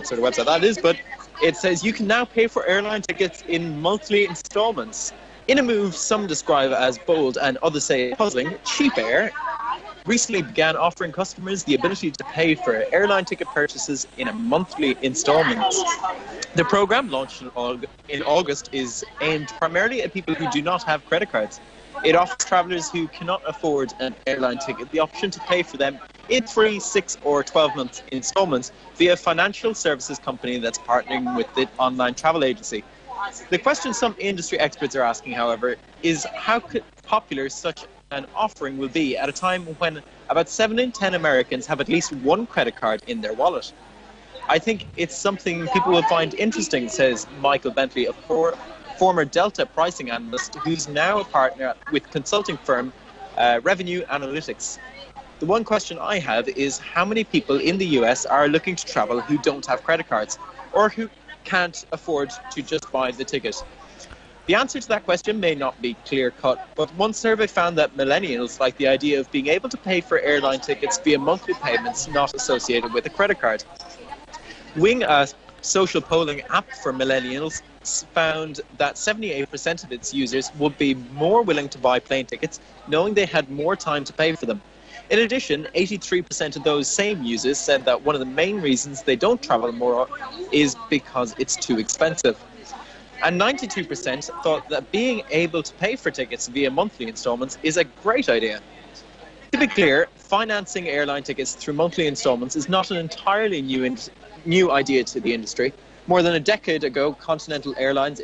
sort of website that is, but it says you can now pay for airline tickets in monthly installments. In a move some describe as bold and others say puzzling, Cheap Air recently began offering customers the ability to pay for airline ticket purchases in a monthly installments. The program, launched in August, is aimed primarily at people who do not have credit cards. It offers travelers who cannot afford an airline ticket the option to pay for them in 3, 6 or 12-month installments via a financial services company that's partnering with the online travel agency. The question some industry experts are asking, however, is how popular such an offering will be at a time when about 7 in 10 Americans have at least one credit card in their wallet. I think it's something people will find interesting, says Michael Bentley, a former Delta pricing analyst who's now a partner with consulting firm Revenue Analytics. The one question I have is how many people in the US are looking to travel who don't have credit cards or who can't afford to just buy the ticket. The answer to that question may not be clear-cut, but one survey found that millennials like the idea of being able to pay for airline tickets via monthly payments not associated with a credit card. Wing, a social polling app for millennials, found that 78% of its users would be more willing to buy plane tickets, knowing they had more time to pay for them. In addition, 83% of those same users said that one of the main reasons they don't travel more is because it's too expensive. And 92% thought that being able to pay for tickets via monthly installments is a great idea. To be clear, financing airline tickets through monthly installments is not an entirely new idea to the industry. More than a decade ago, Continental Airlines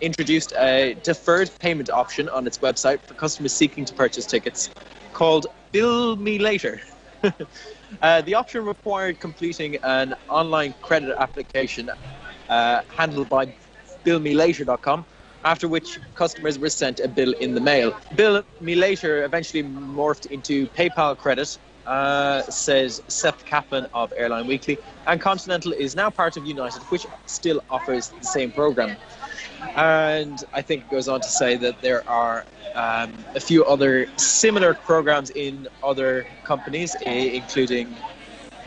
introduced a deferred payment option on its website for customers seeking to purchase tickets called BillMeLater. The option required completing an online credit application handled by BillMeLater.com, after which customers were sent a bill in the mail. BillMeLater eventually morphed into PayPal Credit, says Seth Kaplan of Airline Weekly, and Continental is now part of United, which still offers the same program. And I think it goes on to say that there are a few other similar programs in other companies, including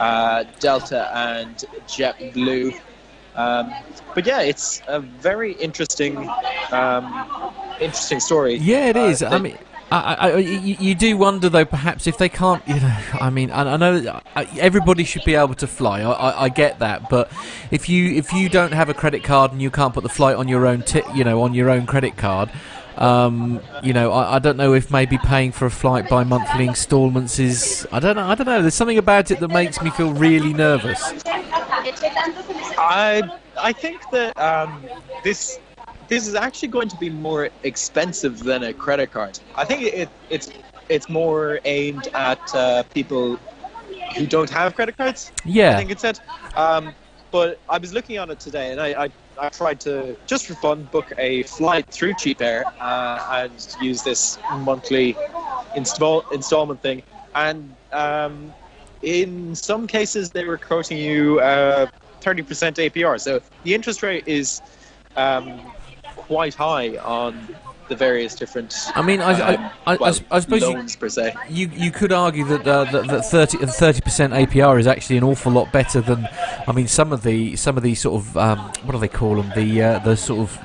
Delta and JetBlue. But yeah, it's a very interesting story. Yeah, it is. I mean, You do wonder, though, perhaps if they can't, you know, I mean, I know everybody should be able to fly. I get that, but if you don't have a credit card and you can't put the flight on your own, on your own credit card, I don't know if maybe paying for a flight by monthly installments is, I don't know. There's something about it that makes me feel really nervous. I think that this is actually going to be more expensive than a credit card. I think it's more aimed at people who don't have credit cards. Yeah, I think it said. But I was looking on it today, and I tried to, just for fun, book a flight through Cheap Air and use this monthly installment thing. And in some cases, they were quoting you 30% APR. So the interest rate is quite high on the various different. I mean, I suppose loans, per se. You could argue that 30% APR is actually an awful lot better than, I mean, some of the sort of what do they call them? The sort of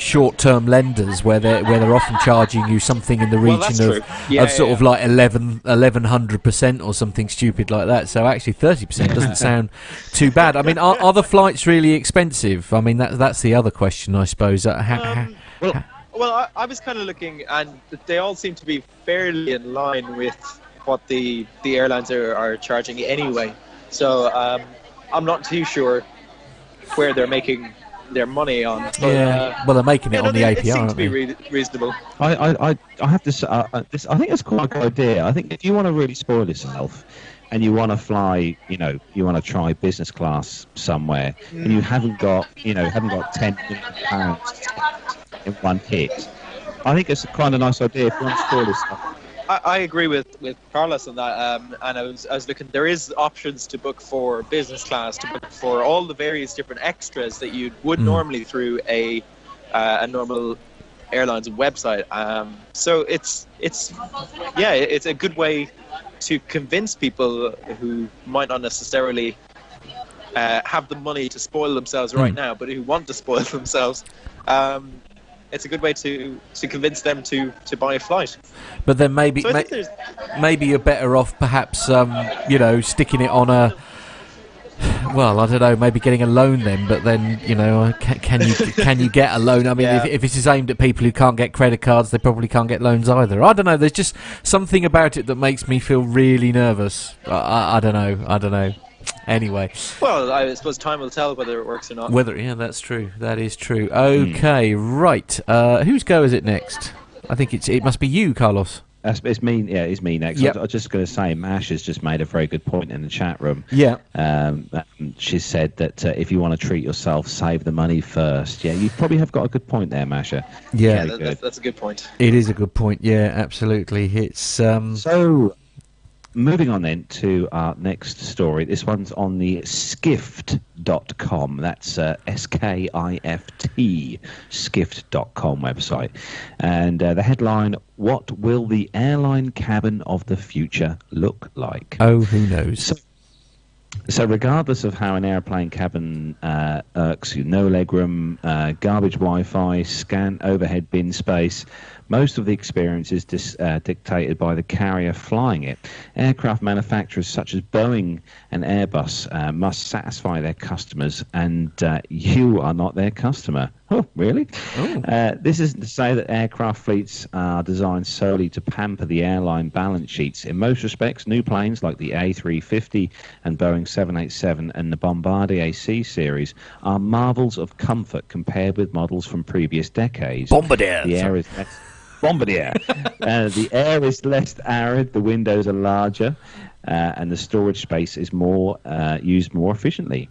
short-term lenders where they're often charging you something in the region of like 1,100% or something stupid like that. So actually 30% doesn't sound too bad. I mean, are the flights really expensive? I mean, that's the other question, I suppose. I was kind of looking, and they all seem to be fairly in line with what the airlines are charging anyway. So I'm not too sure where they're making their money on. But, they're making it on the APR. It seems to be reasonable. I have to say, I think that's quite a good idea. I think if you want to really spoil yourself and you want to fly, you want to try business class somewhere, and you haven't got £10 in one hit, I think it's kind of a nice idea if you want to spoil yourself. I agree with Carlos on that, and I was looking. There is options to book for business class, to book for all the various different extras that you would normally through a normal airline's website. So it's a good way to convince people who might not necessarily have the money to spoil themselves right now, but who want to spoil themselves. It's a good way to convince them to buy a flight. But then maybe you're better off perhaps, sticking it on maybe getting a loan then. But then, can you get a loan? I mean, if it is aimed at people who can't get credit cards, they probably can't get loans either. I don't know. There's just something about it that makes me feel really nervous. I don't know. Anyway. Well, I suppose time will tell whether it works or not. That's true. That is true. Okay, right. Whose go is it next? I think it must be you, Carlos. It's me. Yeah, it's me next. Yep. I was just going to say, Mash has just made a very good point in the chat room. Yeah. She said that if you want to treat yourself, save the money first. Yeah, you probably have got a good point there, Masha. Yeah, that's a good point. It is a good point. Yeah, absolutely. It's so. Moving on then to our next story. This one's on the skift.com. That's S-K-I-F-T, skift.com website. And the headline, what will the airline cabin of the future look like? Oh, who knows? So regardless of how an airplane cabin irks you, no legroom, garbage Wi-Fi, scant overhead bin space, most of the experience is dictated by the carrier flying it. Aircraft manufacturers such as Boeing and Airbus must satisfy their customers, and you are not their customer. Oh, really? Oh. This isn't to say that aircraft fleets are designed solely to pamper the airline balance sheets. In most respects, new planes like the A350 and Boeing 787 and the Bombardier C series are marvels of comfort compared with models from previous decades. Bombardier. The air is less arid, the windows are larger, and the storage space is more used more efficiently.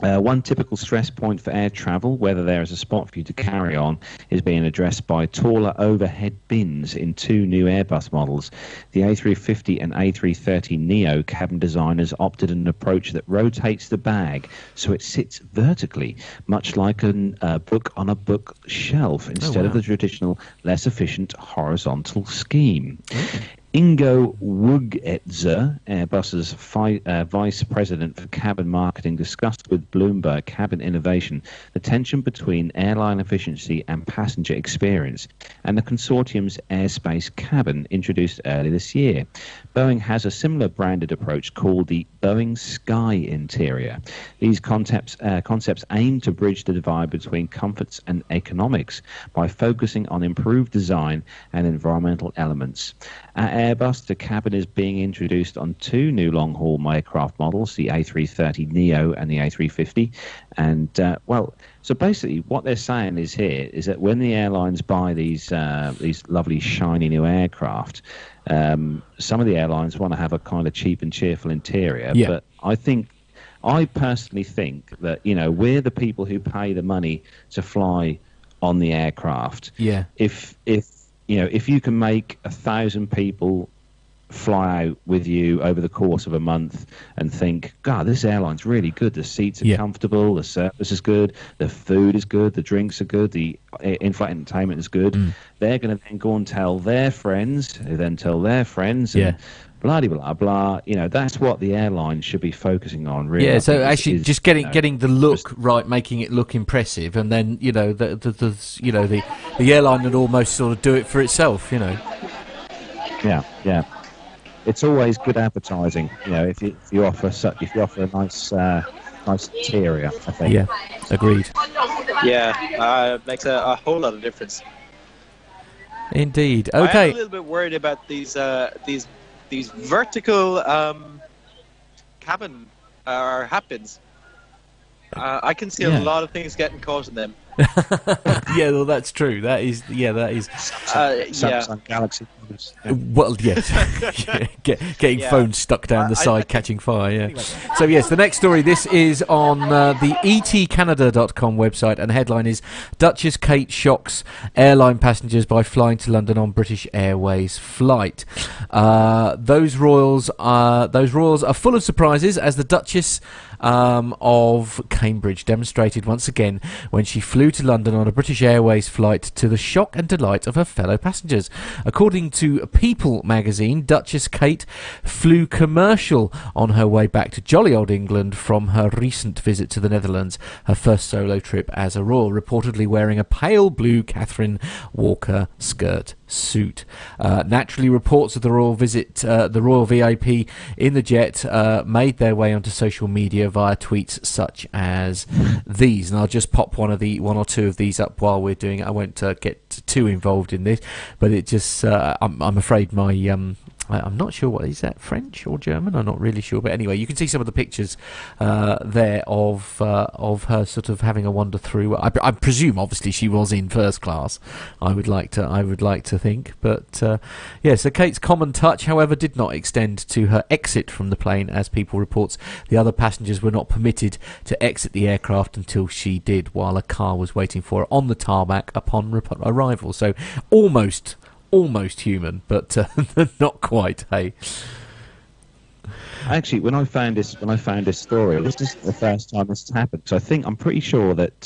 One typical stress point for air travel, whether there is a spot for you to carry on, is being addressed by taller overhead bins in two new Airbus models. The A350 and A330neo cabin designers opted an approach that rotates the bag so it sits vertically, much like a book on a bookshelf, instead of the traditional, less efficient horizontal scheme. Ingo Wugetzer, Airbus's Vice President for Cabin Marketing, discussed with Bloomberg Cabin Innovation the tension between airline efficiency and passenger experience and the consortium's Airspace Cabin introduced earlier this year. Boeing has a similar branded approach called the Boeing Sky Interior. These concepts aim to bridge the divide between comforts and economics by focusing on improved design and environmental elements. At Airbus, the cabin is being introduced on two new long-haul aircraft models, the A330neo and the A350. And, so basically what they're saying is here is that when the airlines buy these lovely, shiny new aircraft, some of the airlines want to have a kind of cheap and cheerful interior. Yeah. But I personally think that, you know, we're the people who pay the money to fly on the aircraft. Yeah. If you can make 1,000 people fly out with you over the course of a month and think, God, this airline's really good. The seats are comfortable. The service is good. The food is good. The drinks are good. The in-flight entertainment is good. Mm. They're going to then go and tell their friends, who then tell their friends. And blah, blah, blah. You know, that's what the airline should be focusing on, really. Yeah, so actually just getting the look right, making it look impressive, and then, you know, the airline would almost sort of do it for itself, you know. Yeah. It's always good advertising, you know, if you offer a nice interior, I think. Yeah, agreed. Yeah, makes a whole lot of difference. Indeed. Okay. I'm a little bit worried about these vertical cabin hairpins. I can see a lot of things getting caught in them. Yeah, well, that's true. That is. Samsung Galaxy. Yeah. Well, yes. Getting phones stuck down the side, catching fire. Yeah. Anyway. So yes, the next story. This is on the etcanada.com website, and the headline is Duchess Kate shocks airline passengers by flying to London on British Airways flight. Those royals are full of surprises as the Duchess of Cambridge demonstrated once again when she flew to London on a British Airways flight, to the shock and delight of her fellow passengers. According to People magazine, Duchess Kate flew commercial on her way back to jolly old England from her recent visit to the Netherlands, her first solo trip as a royal, reportedly wearing a pale blue Catherine Walker skirt suit. Naturally, reports of the royal visit, the royal VIP in the jet, made their way onto social media via tweets such as these. And I'll just pop one or two of these up while we're doing it. I won't get too involved in this, but it just, I'm afraid my, I'm not sure, what is that, French or German? I'm not really sure. But anyway, you can see some of the pictures there of her sort of having a wander through. I presume, obviously, she was in first class, I would like to think. But, so Kate's common touch, however, did not extend to her exit from the plane. As People reports, the other passengers were not permitted to exit the aircraft until she did, while a car was waiting for her on the tarmac upon arrival. So almost human, but not quite, hey. Actually, when I found this story, this is the first time this happened. So I'm pretty sure that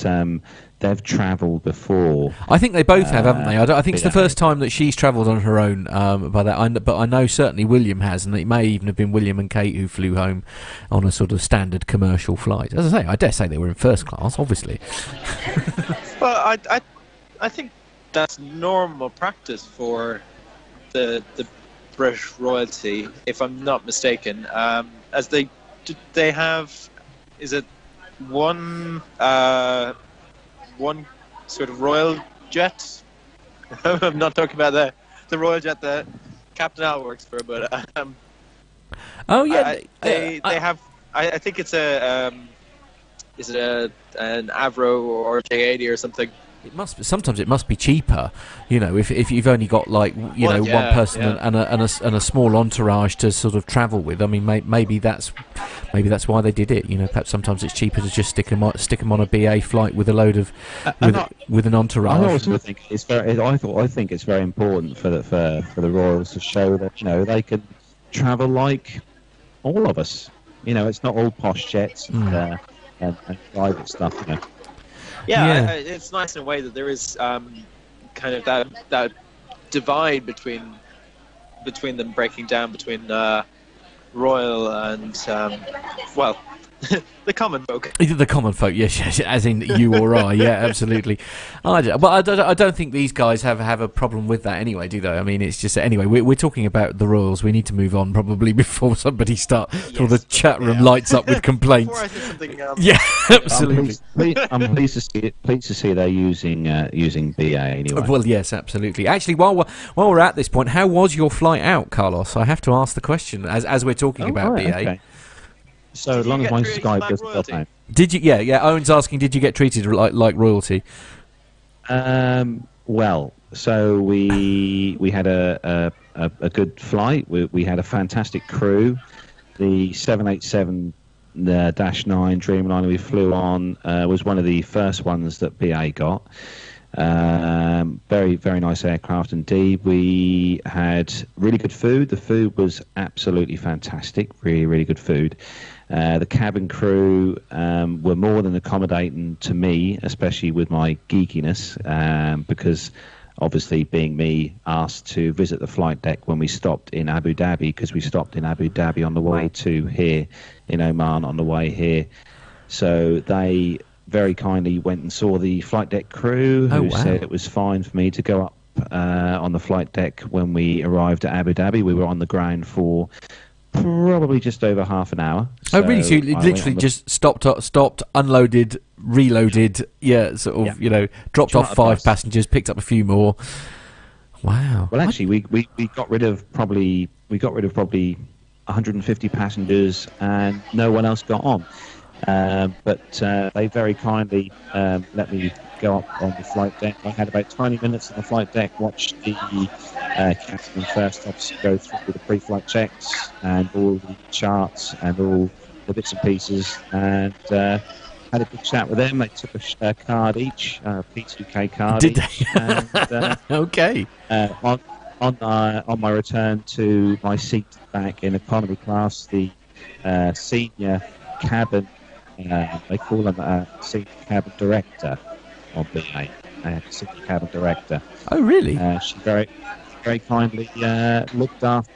they've travelled before. I think they both have, haven't they? I think it's the first time that she's travelled on her own. But I know certainly William has, and it may even have been William and Kate who flew home on a sort of standard commercial flight. As I say, I dare say they were in first class, obviously. Well, I think that's normal practice for the British royalty, if I'm not mistaken. As they have, is it one sort of royal jet? I'm not talking about the royal jet that Captain Al works for, but they have. I think it's an Avro or a J80 or something. It must be, sometimes it must be cheaper, you know, if you've only got like, you know, one person and a small entourage to sort of travel with. I mean, maybe that's why they did it. You know, perhaps sometimes it's cheaper to just stick them on a BA flight with a load of with an entourage. I think it's very important for the royals to show that, you know, they can travel like all of us. You know, it's not all posh jets and private stuff, you know. Yeah. It's nice in a way that there is kind of that divide between between them breaking down between royal and, well, the common folk. The common folk, yes, as in you or I, yeah, absolutely. I don't think these guys have a problem with that anyway, do they? I mean, it's just, anyway, we're talking about the royals. We need to move on probably before somebody starts, or the chat room lights up with complaints. Before I say something else. Yeah, absolutely. I'm pleased to see they're using BA anyway. Well, yes, absolutely. Actually, while we're at this point, how was your flight out, Carlos? I have to ask the question as we're talking about BA. Okay. So long as my Skype doesn't fail. Did you? Yeah. Owen's asking, did you get treated like royalty? Well, so we had a good flight. We had a fantastic crew. The 787-9 Dreamliner we flew on was one of the first ones that BA got. Very, very nice aircraft indeed. We had really good food. The food was absolutely fantastic. Really, really good food. The cabin crew were more than accommodating to me, especially with my geekiness, because obviously being me, asked to visit the flight deck when we stopped in Abu Dhabi, because we stopped in Abu Dhabi on the way to here, in Oman on the way here. So they very kindly went and saw the flight deck crew, who said it was fine for me to go up on the flight deck when we arrived at Abu Dhabi. We were on the ground for probably just over half an hour. Oh, so really? So you literally just stopped, unloaded, reloaded, dropped off 5 passengers, picked up a few more. Wow. Well, actually, we got rid of probably 150 passengers, and no one else got on. But they very kindly let me go up on the flight deck. I had about 20 minutes on the flight deck, watched the captain and first officer go through the pre-flight checks and all the charts and all the bits and pieces, and had a good chat with them. They took a card each, a P2K card. Did each, they? And, okay. On my return to my seat back in economy class, the senior cabin, they call him a senior cabin director on BA, senior cabin director. Oh, really? She very, very kindly looked after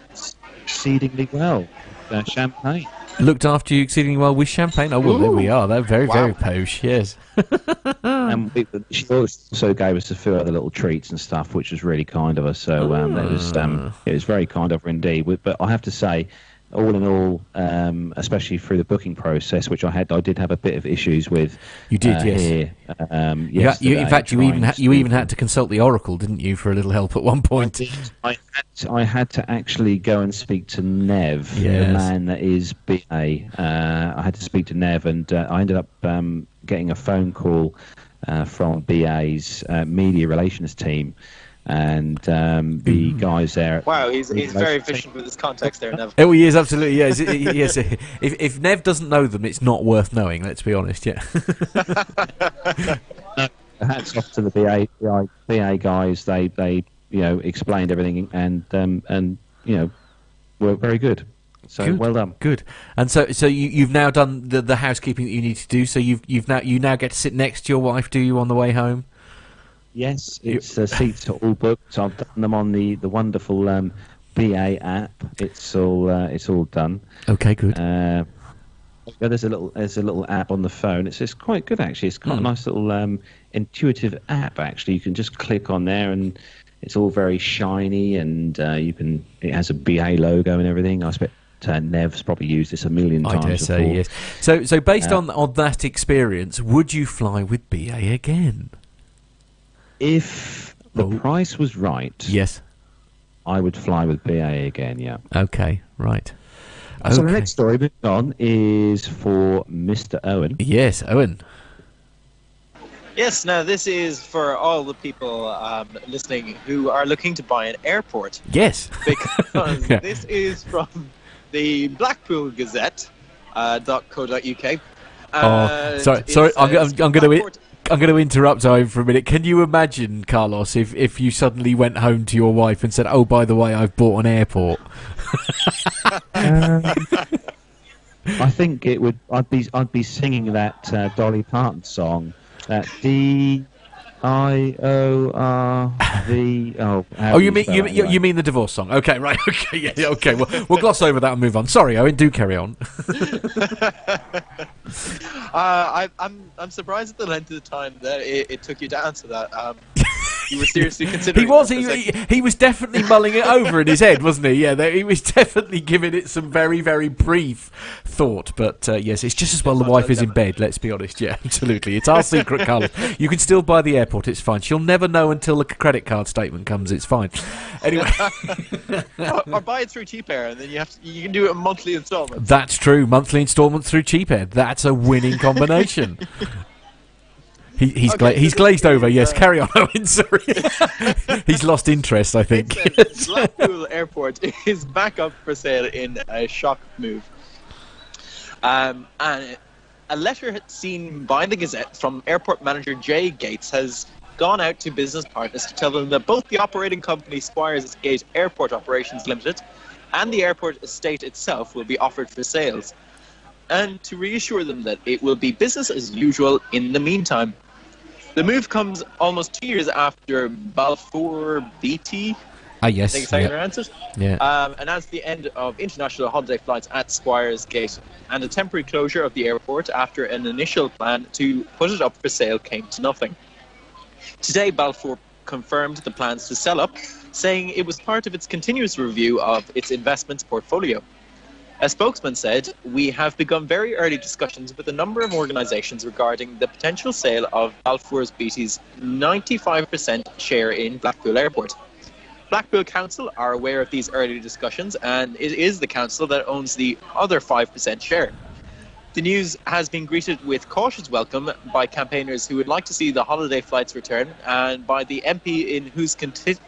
exceedingly well with champagne. Looked after you exceedingly well with champagne? Oh, well, there we are. They're very, very posh, yes. And she also gave us a few other little treats and stuff, which was really kind of her. So it was very kind of her indeed. But I have to say, all in all, especially through the booking process, which I did have a bit of issues with. You did, yes. Here, you even had to consult the Oracle, didn't you, for a little help at one point? I had to actually go and speak to Nev, the man that is BA. I had to speak to Nev, and I ended up getting a phone call from BA's media relations team. And the guys there. Wow, he's very efficient with his contacts there, Nev. Oh, he is, absolutely. Yes, yes. If Nev doesn't know them, it's not worth knowing. Let's be honest. Yeah. Hats off to the BA guys. They explained everything and were very good. So good, well done. Good. And so you've now done the housekeeping that you need to do. So you now get to sit next to your wife, do you, on the way home? Yes, it's seats are all booked. I've done them on the wonderful BA app. It's all done. Okay, good. There's a little app on the phone. It's quite good actually. It's quite a nice little intuitive app actually. You can just click on there and it's all very shiny and it has a BA logo and everything. I expect Nev's probably used this a million times. I dare say before. Yes. So based on that experience, would you fly with BA again? If the price was right, yes, I would fly with BA again, yeah. Okay, right. So the next story moving on is for Mr. Owen. Yes, Owen. Yes, now this is for all the people listening who are looking to buy an airport. Yes. Because this is from the Blackpool Gazette .co.uk. Sorry, I'm going to... I'm going to interrupt Owen for a minute. Can you imagine, Carlos, if you suddenly went home to your wife and said, "Oh, by the way, I've bought an airport"? I think it would. I'd be singing that Dolly Parton song, that I-O-R-V... Oh, you mean the divorce song. Okay, right. Okay, yes. Yeah, okay, we'll gloss over that and move on. Sorry, Owen, do carry on. I'm surprised at the length of the time that it took you down to that. You were seriously considering... He was definitely mulling it over in his head, wasn't he? Yeah, he was definitely giving it some very, very brief thought. But, yes, it's just as well the wife is in bed, let's be honest. Yeah, absolutely. It's our secret, Carlos. You can still buy the airport. It's fine. She'll never know until the credit card statement comes. It's fine. Anyway, or buy it through Cheap Air, and then you can do it in monthly instalments. That's true. Monthly instalments through Cheap Air. That's a winning combination. He's glazed over. Yes, carry on, Owen. Sorry, he's lost interest. I think. Blackpool Airport is back up for sale in a shock move. A letter seen by the Gazette from airport manager Jay Gates has gone out to business partners to tell them that both the operating company Squires Gate Airport Operations Limited and the airport estate itself will be offered for sales, and to reassure them that it will be business as usual in the meantime. The move comes almost 2 years after Balfour Beatty, announced the end of international holiday flights at Squires Gate, and a temporary closure of the airport after an initial plan to put it up for sale came to nothing. Today, Balfour confirmed the plans to sell up, saying it was part of its continuous review of its investments portfolio. A spokesman said, "We have begun very early discussions with a number of organisations regarding the potential sale of Balfour Beatty's 95% share in Blackpool Airport. Blackpool Council are aware of these early discussions, and it is the council that owns the other 5% share. The news has been greeted with cautious welcome by campaigners who would like to see the holiday flights return, and by the MP in whose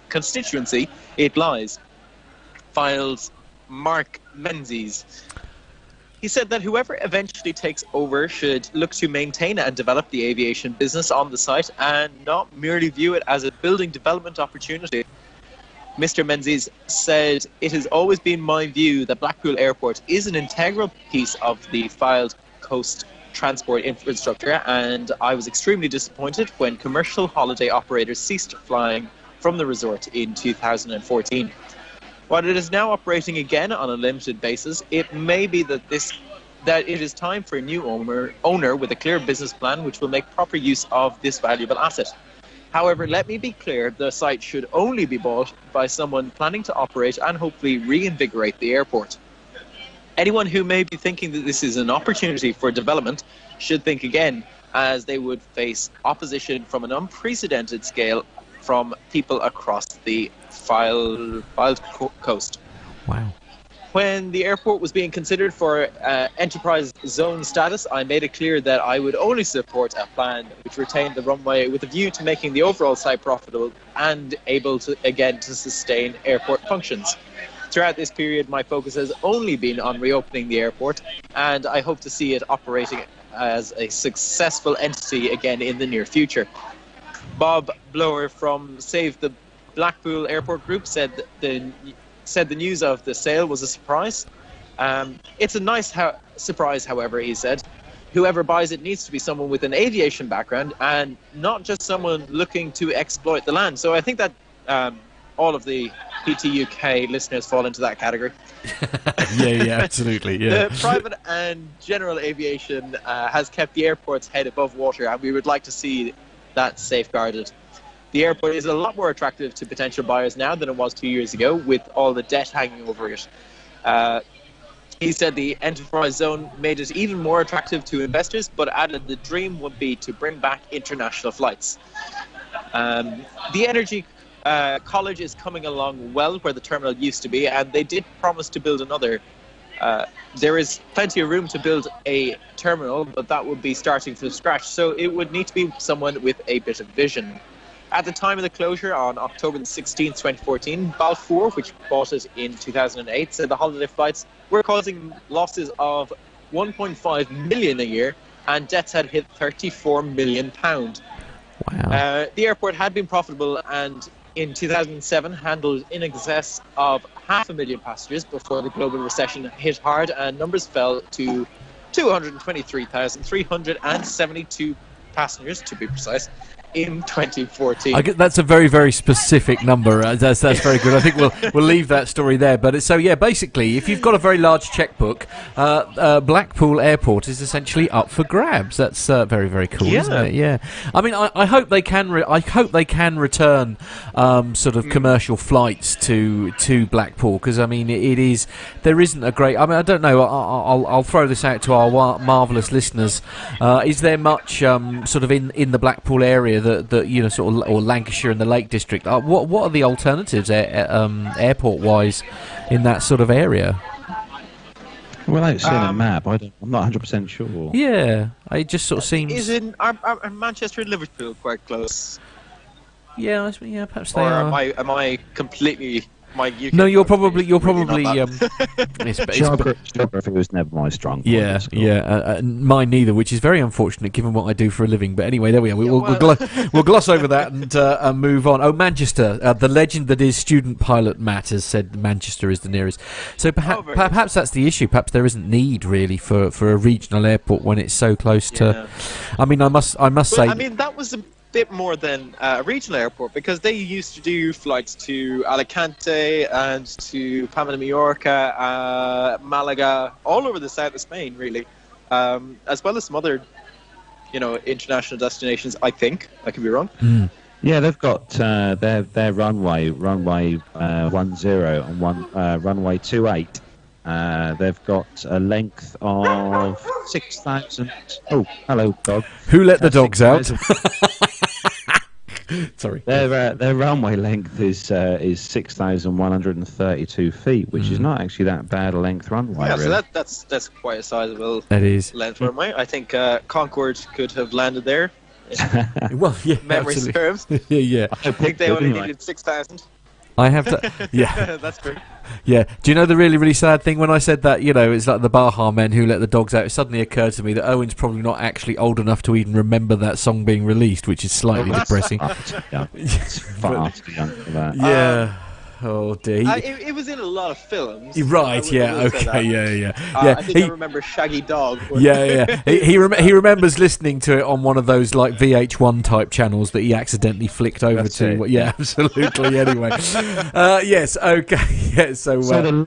constituency it lies," files Mark Menzies. He said that whoever eventually takes over should look to maintain and develop the aviation business on the site and not merely view it as a building development opportunity. Mr. Menzies said, "It has always been my view that Blackpool Airport is an integral piece of the Fylde coast transport infrastructure, and I was extremely disappointed when commercial holiday operators ceased flying from the resort in 2014. While it is now operating again on a limited basis, it may be that it is time for a new owner with a clear business plan which will make proper use of this valuable asset. However, let me be clear, the site should only be bought by someone planning to operate and hopefully reinvigorate the airport. Anyone who may be thinking that this is an opportunity for development should think again, as they would face opposition from an unprecedented scale from people across the Fylde coast." Wow. "When the airport was being considered for enterprise zone status, I made it clear that I would only support a plan which retained the runway with a view to making the overall site profitable and able to again to sustain airport functions. Throughout this period, my focus has only been on reopening the airport, and I hope to see it operating as a successful entity again in the near future." Bob Blower from Save the Blackpool Airport Group said the news of the sale was a surprise. "It's a nice surprise, however," he said. "Whoever buys it needs to be someone with an aviation background and not just someone looking to exploit the land." So I think that all of the PTUK listeners fall into that category. yeah, absolutely. Yeah. "The private and general aviation has kept the airport's head above water, and we would like to see that safeguarded. The airport is a lot more attractive to potential buyers now than it was 2 years ago, with all the debt hanging over it." He said the enterprise zone made it even more attractive to investors, but added the dream would be to bring back international flights. "The Energy College is coming along well where the terminal used to be, and they did promise to build another. There is plenty of room to build a terminal, but that would be starting from scratch, so it would need to be someone with a bit of vision. At the time of the closure on October 16, 2014, Balfour, which bought it in 2008, said the holiday flights were causing losses of 1.5 million a year, and debts had hit 34 million pound. Wow. The airport had been profitable and in 2007 handled in excess of 500,000 passengers before the global recession hit hard and numbers fell to 223,372 passengers, to be precise, in 2014. I get, that's a very, very specific number. That's very good. I think we'll leave that story there. But so, yeah, basically, if you've got a very large checkbook, Blackpool Airport is essentially up for grabs. That's very, very cool, isn't it? Yeah. I mean, I hope they can. I hope they can return sort of commercial flights to Blackpool, because I mean, it is. There isn't a great. I mean, I don't know. I'll throw this out to our marvellous listeners. Is there much sort of in the Blackpool area that you know, sort of, or Lancashire and the Lake District? What are the alternatives airport-wise in that sort of area? Well, I don't see a map. I'm not 100% sure. Yeah, it just sort of seems. Are Manchester and Liverpool quite close? Yeah, perhaps they are. Am I completely? No, you're probably. Really geography was never my strong point. Mine neither, which is very unfortunate given what I do for a living. But anyway, there we are. We'll gloss over that and move on. Oh, Manchester, the legend that is student pilot Matt has said Manchester is the nearest. So perhaps that's the issue. Perhaps there isn't need really for a regional airport when it's so close to. I mean, I must say. I mean, that was bit more than a regional airport, because they used to do flights to Alicante and to Palma de Mallorca, Malaga, all over the south of Spain, really, as well as some other, you know, international destinations. I think I could be wrong. Mm. Yeah, they've got their runway 10 and runway 28. They've got a length of 6,000. Oh, hello, dog. Who let the dogs out? Sorry. Their runway length is 6,132 feet, which is not actually that bad a length runway. Yeah, really. So that's quite a sizable length runway. I think Concorde could have landed there. Well, yeah, memory serves. Yeah. I think they only needed 6,000. I have to. Yeah, that's true. Yeah. Do you know the really, really sad thing? When I said that, you know, it's like the Baha Men Who Let the Dogs Out, it suddenly occurred to me that Owen's probably not actually old enough to even remember that song being released, which is slightly depressing. It's far too young for that. Yeah. Oh dear. It was in a lot of films. Right. I think I remember Shaggy Dog. He remembers listening to it on one of those like VH1 type channels that he accidentally flicked over to. It. Yeah, absolutely. Anyway. Yes. Okay. Yeah, so the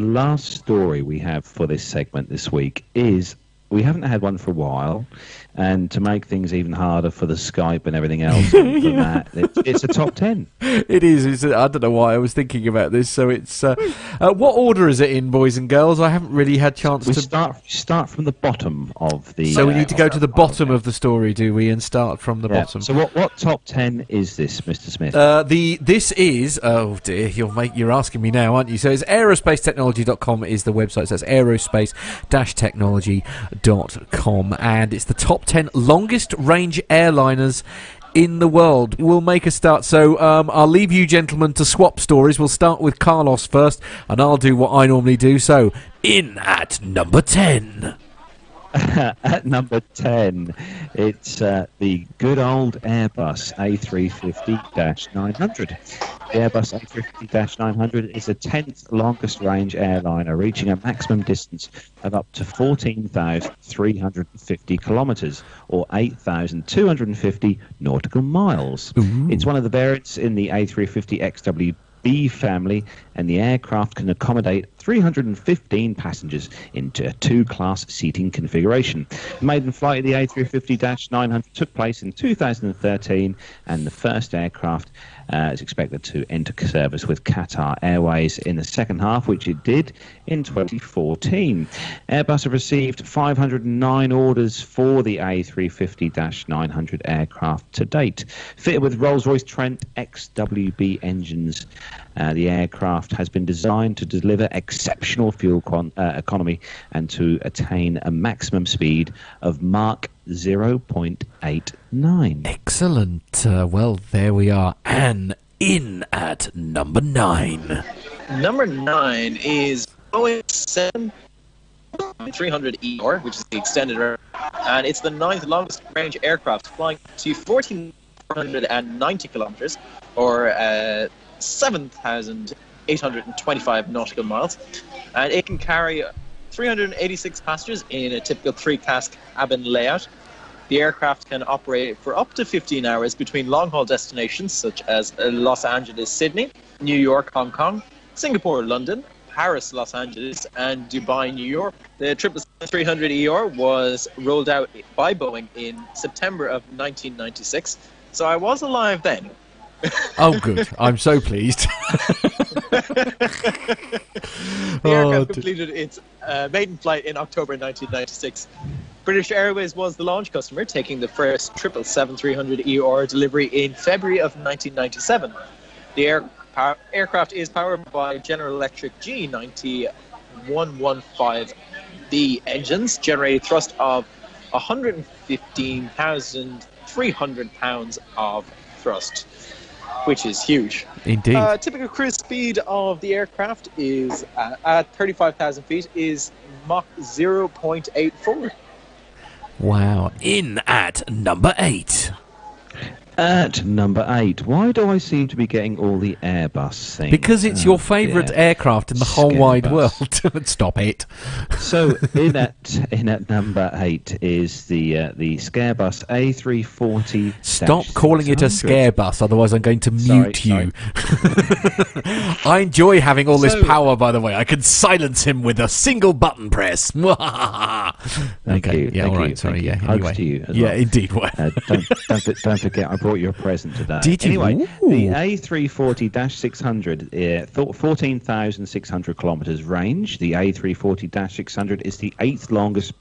last story we have for this segment this week is. We haven't had one for a while, and to make things even harder for the Skype and everything else, it's a top 10. It is. I don't know why I was thinking about this. So it's what order is it in, boys and girls? I haven't really had chance to start from the bottom of the. So we need to go to the bottom of the story, do we? And start from the bottom. So what top 10 is this, Mr. Smith? This is. Oh dear, you're asking me now, aren't you? So it's aerospace-technology.com is the website. So that's aerospace-technology.com, and it's the top 10 longest range airliners in the world. We'll make a start. So I'll leave you gentlemen to swap stories. We'll start with Carlos first, and I'll do what I normally do. So in at number 10. At number 10, it's the good old Airbus A350-900. The Airbus A350-900 is the 10th longest range airliner, reaching a maximum distance of up to 14,350 kilometres, or 8,250 nautical miles. Ooh. It's one of the variants in the A350 XWB family, and the aircraft can accommodate 315 passengers into a two-class seating configuration. The maiden flight of the A350-900 took place in 2013, and the first aircraft is expected to enter service with Qatar Airways in the second half, which it did in 2014. Airbus have received 509 orders for the A350-900 aircraft to date. Fitted with Rolls-Royce Trent XWB engines, the aircraft has been designed to deliver exceptional fuel economy and to attain a maximum speed of Mach 0.89. Excellent. Well, there we are. And in at number 9. Number 9 is Boeing 787-300ER, which is the extended range, and it's the 9th longest range aircraft, flying to 1,490 kilometers, or 7,825 nautical miles, and it can carry 386 passengers in a typical three-class cabin layout. The aircraft can operate for up to 15 hours between long-haul destinations such as Los Angeles, Sydney, New York, Hong Kong, Singapore, London, Paris, Los Angeles, and Dubai, New York. The 777-300ER was rolled out by Boeing in September of 1996, so I was alive then. Oh, good. I'm so pleased. The aircraft completed its maiden flight in October 1996. British Airways was the launch customer, taking the first 777-300ER delivery in February of 1997. The aircraft is powered by General Electric G9115B engines, generating thrust of 115,300 pounds of thrust, which is huge. Indeed. Typical cruise speed of the aircraft is at 35,000 feet is Mach 0.84. Wow. In at number 8. At number 8, why do I seem to be getting all the Airbus things? Because it's your favourite aircraft in the whole wide world. Stop it. So in at number 8 is the Scarebus A340. Stop calling it a Scarebus, otherwise I'm going to mute you. I enjoy having all this power, by the way. I can silence him with a single button press. Thank you. Yeah, all right. Sorry. Yeah. Anyway. To you as well. Indeed. Don't forget. Brought you a present today. Did you? Anyway, the A340-600, 14,600 kilometres range. The A340-600 is the 8th longest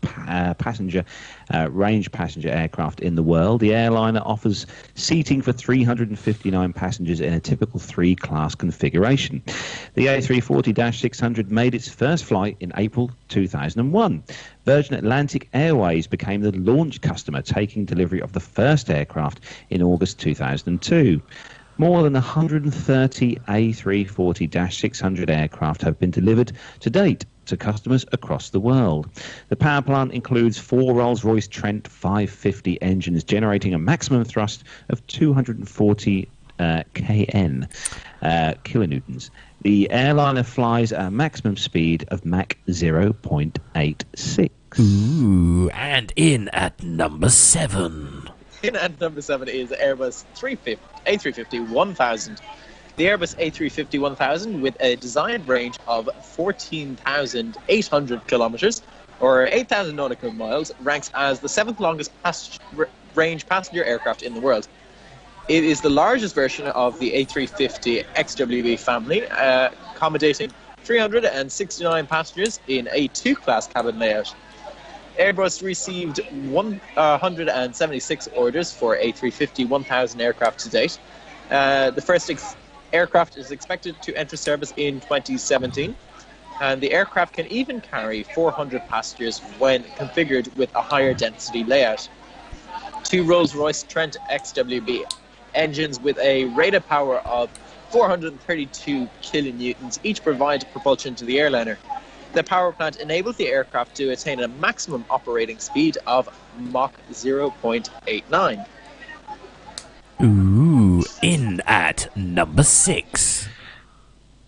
range passenger aircraft in the world. The airliner offers seating for 359 passengers in a typical 3-class configuration. The A340-600 made its first flight in April 2001. Virgin Atlantic Airways became the launch customer, taking delivery of the first aircraft in August 2002. More than 130 A340-600 aircraft have been delivered to date to customers across the world. The power plant includes 4 Rolls-Royce Trent 550 engines, generating a maximum thrust of 240 kilonewtons. The airliner flies at a maximum speed of Mach 0.86. Ooh, and in at number 7. In at number 7 is Airbus A350-1000. The Airbus A350-1000, with a design range of 14,800 kilometers or 8,000 nautical miles, ranks as the 7th longest range passenger aircraft in the world. It is the largest version of the A350 XWB family, accommodating 369 passengers in a 2-class cabin layout. Airbus received 176 orders for A350-1000 aircraft to date. The first aircraft is expected to enter service in 2017, and the aircraft can even carry 400 passengers when configured with a higher density layout. 2 Rolls-Royce Trent XWB engines with a rated power of 432 kilonewtons each provide propulsion to the airliner. The power plant enables the aircraft to attain a maximum operating speed of Mach 0.89. Ooh, in at number 6.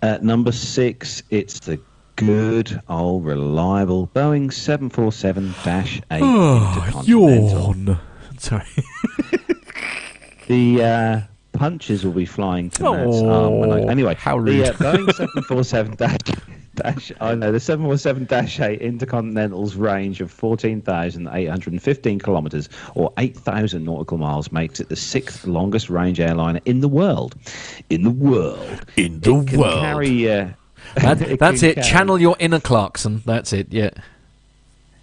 At number 6, it's the good old reliable Boeing 747-8 Intercontinental. Yawn. Sorry. The punches will be flying to Matt's arm. Anyway, how rude. The Boeing 747-8 Intercontinental's range of 14,815 kilometres or 8,000 nautical miles makes it the 6th longest range airliner in the world. In the world. Carry, that's it. Channel your inner Clarkson. That's it, yeah.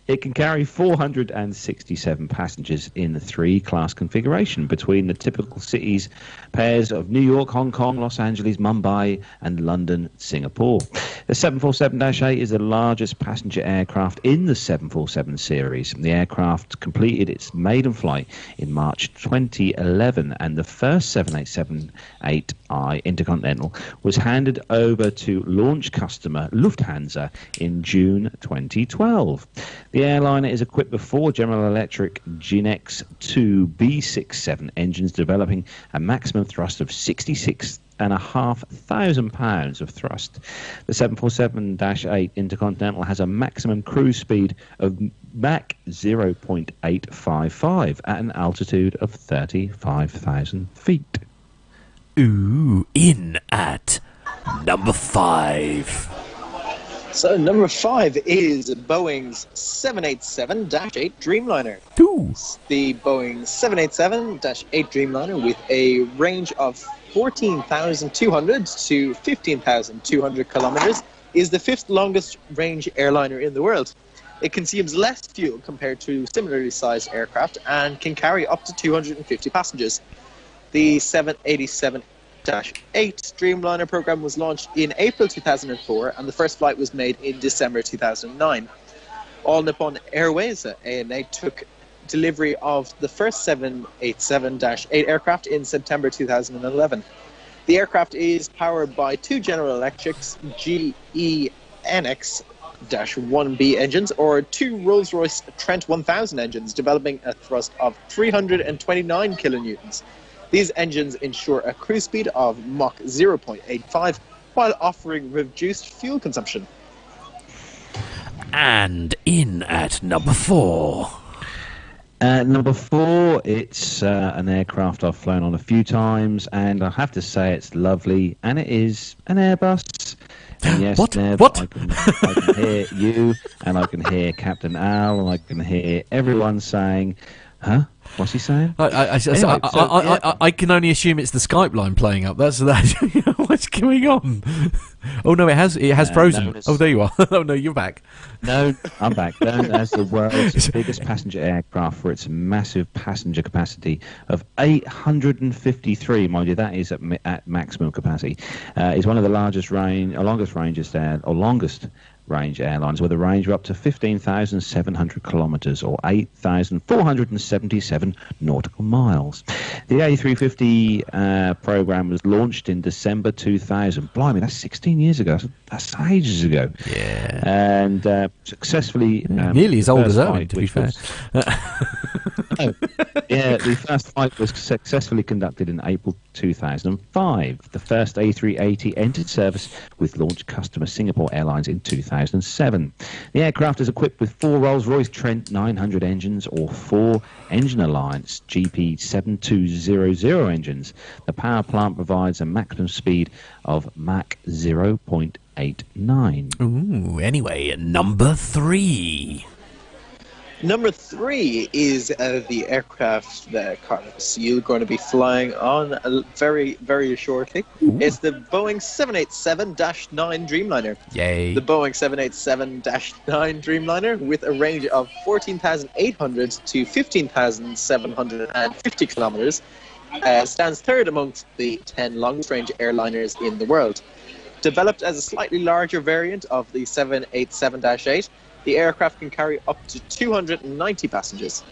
It can carry 467 passengers in the 3-class configuration between the typical cities pairs of New York, Hong Kong, Los Angeles, Mumbai, and London, Singapore. The 747-8 is the largest passenger aircraft in the 747 series. The aircraft completed its maiden flight in March 2011, and the first 787-8i Intercontinental was handed over to launch customer Lufthansa in June 2012. The airliner is equipped with 4 General Electric GEnx-2 B67 engines, developing a maximum thrust of 66,500 pounds of thrust. The 747-8 Intercontinental has a maximum cruise speed of Mach 0.855 at an altitude of 35,000 feet. Ooh, in at number 5. So number 5 is Boeing's 787-8 Dreamliner. Ooh. The Boeing 787-8 Dreamliner, with a range of 14,200 to 15,200 kilometers, is the 5th longest range airliner in the world. It consumes less fuel compared to similarly sized aircraft and can carry up to 250 passengers. The 787-8 Dreamliner program was launched in April 2004, and the first flight was made in December 2009. All Nippon Airways, ANA, took delivery of the first 787-8 aircraft in September 2011. The aircraft is powered by 2 General Electric's GEnx-1B engines, or 2 Rolls-Royce Trent 1000 engines, developing a thrust of 329 kilonewtons. These engines ensure a cruise speed of Mach 0.85 while offering reduced fuel consumption. And in at number 4. At number 4, it's an aircraft I've flown on a few times, and I have to say it's lovely, and it is an Airbus. And yes, what? Neb, what? I can hear you, and I can hear Captain Al, and I can hear everyone saying, huh? What's he saying? I can only assume it's the Skype line playing up. That's that. What's going on? Oh no, it has frozen. No, oh, there you are. Oh no, you're back. No, I'm back. Known as the world's biggest passenger aircraft for its massive passenger capacity of 853, mind you, that is at maximum capacity, is one of the longest range airlines, with a range of up to 15,700 kilometres or 8,477 nautical miles. The A350 programme was launched in December 2000. Blimey, that's 16 years ago. That's ages ago. Yeah. And successfully... nearly as old as Owen, to be fair. Oh, yeah, the first flight was successfully conducted in April 2005. The first A380 entered service with launch customer Singapore Airlines in 2007. The aircraft is equipped with 4 Rolls-Royce Trent 900 engines, or 4 Engine Alliance GP7200 engines. The power plant provides a maximum speed of Mach 0.89. Ooh, anyway, number 3. Number 3 is the aircraft that Carlos, you're going to be flying on very, very shortly. Ooh. It's the Boeing 787-9 Dreamliner. Yay. The Boeing 787-9 Dreamliner, with a range of 14,800 to 15,750 kilometers, stands third amongst the 10 longest-range airliners in the world. Developed as a slightly larger variant of the 787-8, the aircraft can carry up to 290 passengers.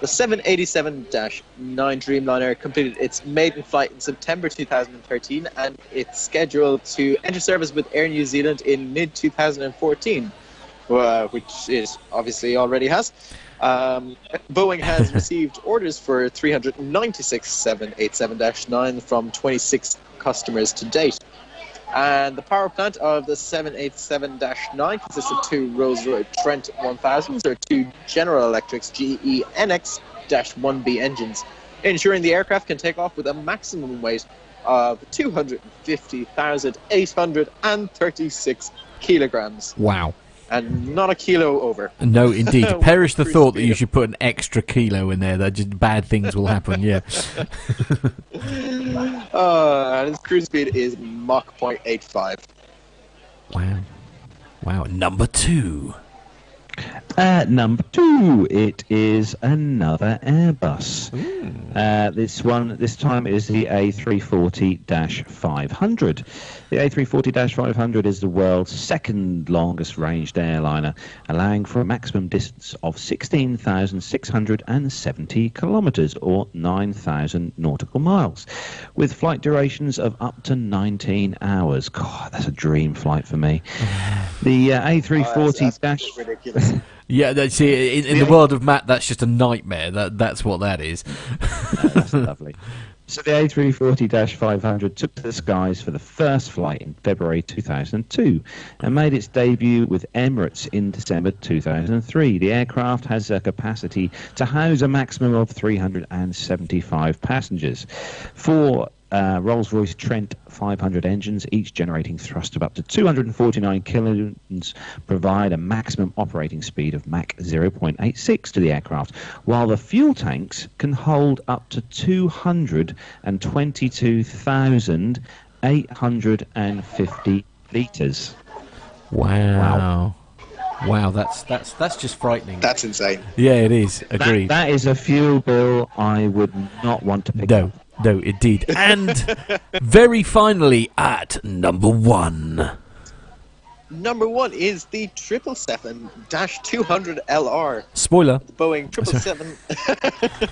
The 787-9 Dreamliner completed its maiden flight in September 2013, and it's scheduled to enter service with Air New Zealand in mid-2014, which it obviously already has. Boeing has received orders for 396 787-9 from 26 customers to date. And the power plant of the 787-9 consists of 2 Rolls-Royce Trent 1000s, or 2 General Electric's GEnx-1B engines, ensuring the aircraft can take off with a maximum weight of 250,836 kilograms. Wow. And not a kilo over. No, indeed. Perish the thought that you should put an extra kilo in there. That just bad things will happen, yeah. And its cruise speed is Mach 0.85. Wow. Wow. Number 2. At number 2, it is another Airbus. This time is the A340-500. The A340-500 is the world's 2nd longest ranged airliner, allowing for a maximum distance of 16,670 kilometres or 9,000 nautical miles, with flight durations of up to 19 hours. God, that's a dream flight for me. The A340-... Yeah, they see in the world of Matt, that's just a nightmare. That's what that is. That's lovely. So the A340-500 took to the skies for the first flight in February 2002 and made its debut with Emirates in December 2003. The aircraft has a capacity to house a maximum of 375 passengers. Four Rolls-Royce Trent 500 engines, each generating thrust of up to 249 kilonewtons, provide a maximum operating speed of Mach 0.86 to the aircraft, while the fuel tanks can hold up to 222,850 litres. Wow. Wow, that's just frightening. That's insane. Yeah, it is. Agreed. That is a fuel bill I would not want to pick up. No, indeed. And very finally, at number one. Number one is the 777-200LR. Spoiler. The Boeing 777.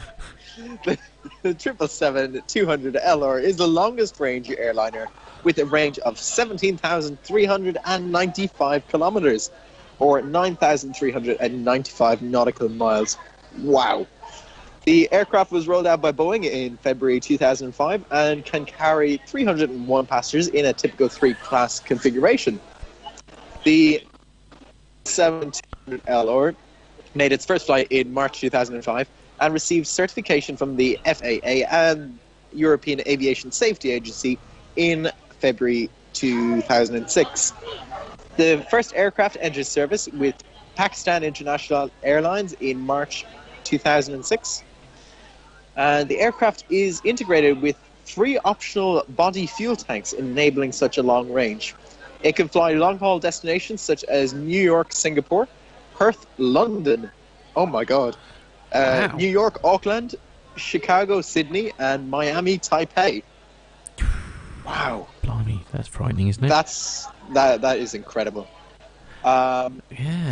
The 777-200LR is the longest range airliner with a range of 17,395 kilometers or 9,395 nautical miles. Wow. The aircraft was rolled out by Boeing in February 2005 and can carry 301 passengers in a typical three-class configuration. The 777LR made its first flight in March 2005 and received certification from the FAA and European Aviation Safety Agency in February 2006. The first aircraft entered service with Pakistan International Airlines in March 2006. And the aircraft is integrated with three optional body fuel tanks, enabling such a long range. It can fly long-haul destinations such as New York, Singapore, Perth, London, oh my god, wow. New York, Auckland, Chicago, Sydney, and Miami, Taipei. Wow. Blimey, that's frightening, isn't it? That is incredible. Yeah.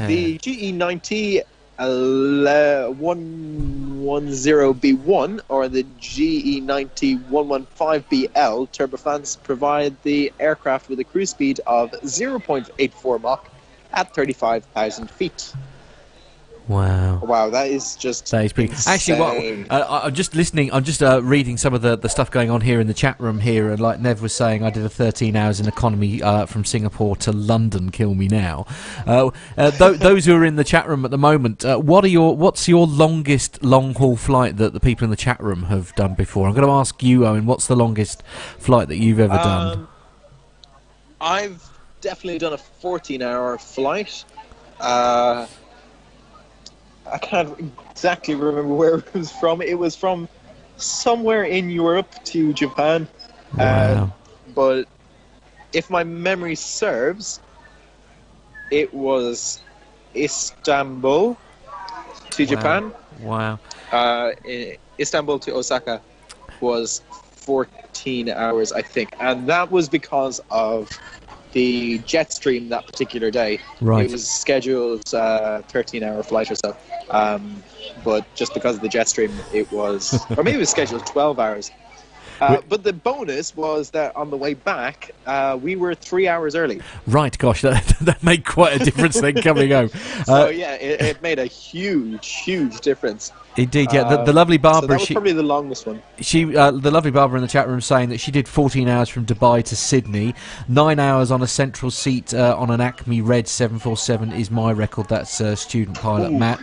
The GE90 110B1 or the GE90 115BL turbofans provide the aircraft with a cruise speed of 0.84 Mach at 35,000 feet. Wow! Wow, that is just—that is pretty. Insane. Actually, well, I'm just listening. I'm just reading some of the stuff going on here in the chat room here, and like Nev was saying, I did a 13 hours in economy from Singapore to London. Kill me now. Those who are in the chat room at the moment, what's your longest long-haul flight that the people in the chat room have done before? I'm going to ask you, Owen. What's the longest flight that you've ever done? I've definitely done a 14-hour flight. I can't exactly remember where it was from. It was from somewhere in Europe to Japan. Wow. But if my memory serves, it was Istanbul to Japan. Wow. Istanbul to Osaka was 14 hours, I think. And that was because of the jet stream that particular day. Right. It was scheduled 13-hour flight or so. But just because of the jet stream, it was, or maybe it was scheduled 12 hours. But the bonus was that on the way back, we were 3 hours early. Right, gosh, that made quite a difference then coming home. So yeah, it made a huge, huge difference. Indeed, yeah. The lovely Barbara. So that was probably the longest one. She, the lovely Barbara in the chat room, saying that she did 14 hours from Dubai to Sydney. 9 hours on a central seat on an Acme Red 747 is my record. That's student pilot Ooh. Matt.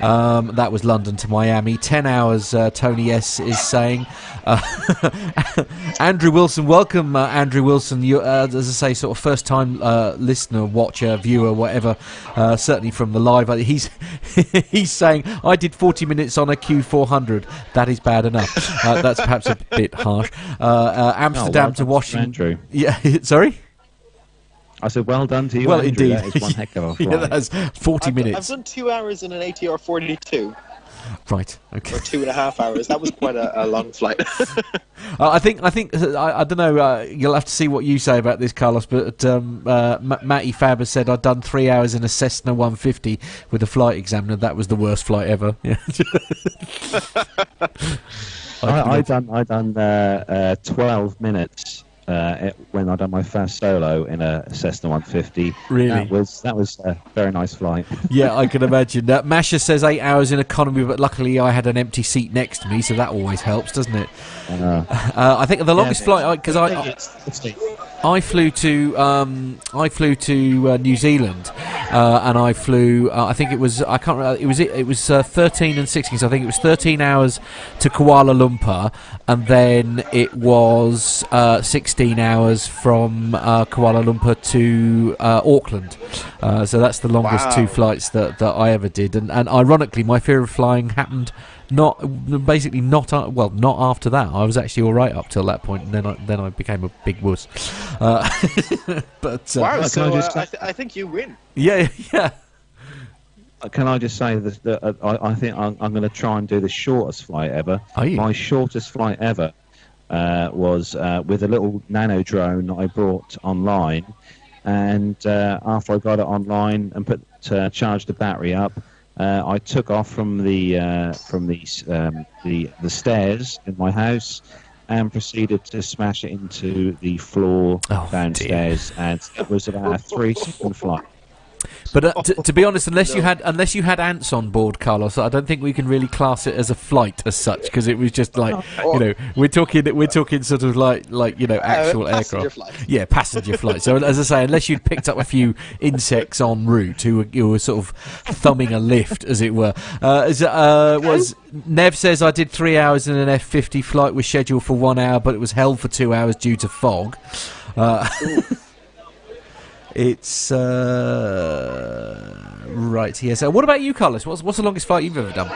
That was London to Miami. 10 hours. Tony S is saying. Andrew Wilson, welcome, Andrew Wilson. You, as I say, sort of first-time listener, watcher, viewer, whatever. Certainly from the live, he's saying I did 40 minutes. On a Q400, that is bad enough. That's perhaps a bit harsh. Amsterdam to Washington. Andrew. Yeah, sorry. I said, well done to you. Well, Andrew, indeed, that is one heck of a flight. Yeah, that's 40 minutes. I've done 2 hours in an ATR 42. Right. Okay. Or 2.5 hours. That was quite a long flight. I don't know. You'll have to see what you say about this, Carlos. But Matty Fab has said I've done 3 hours in a Cessna 150 with a flight examiner. That was the worst flight ever. Yeah. I done 12 minutes when I done my first solo in a Cessna 150. Really? That was a very nice flight. Yeah, I can imagine. Masha says 8 hours in economy, but luckily I had an empty seat next to me, so that always helps, doesn't it? I think the longest flight, because I flew to New Zealand, and I flew. I think it was. I can't remember. It was 13 and 16. So I think it was 13 hours to Kuala Lumpur, and then it was 16 hours from Kuala Lumpur to Auckland. So that's the longest two flights that I ever did. And ironically, my fear of flying happened. Not after that. I was actually all right up till that point, and then I became a big wuss. But wow! So I think you win. Yeah, yeah. Can I just say that I think I'm going to try and do the shortest flight ever. Are you? My shortest flight ever was with a little nano drone that I bought online, and after I got it online and charged the battery up. I took off from the stairs in my house and proceeded to smash it into the floor downstairs, dear. And it was about a 3-second flight. But to be honest, unless you had ants on board, Carlos, I don't think we can really class it as a flight as such, because it was just like, you know, we're talking sort of like you know, actual aircraft. Flight. Yeah, passenger flight. So as I say, unless you'd picked up a few insects en route who were sort of thumbing a lift, as it were. Nev says I did 3 hours in an F-50 flight, was scheduled for 1 hour, but it was held for 2 hours due to fog. It's right here. So, what about you, Carlos? What's the longest flight you've ever done?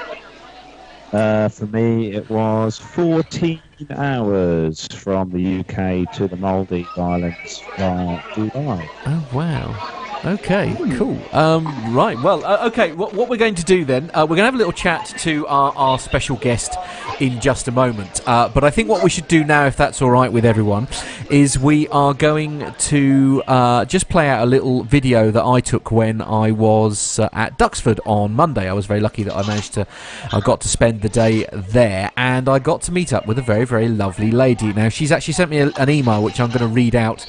For me, it was 14 hours from the UK to the Maldives Islands via Dubai. Oh wow! Okay, cool. Right. Well, okay. What we're going to do then? We're going to have a little chat to our special guest in just a moment. But I think what we should do now, if that's all right with everyone, is we are going to just play out a little video that I took when I was at Duxford on Monday. I was very lucky that I got to spend the day there, and I got to meet up with a very, very lovely lady. Now, she's actually sent me an email, which I'm going to read out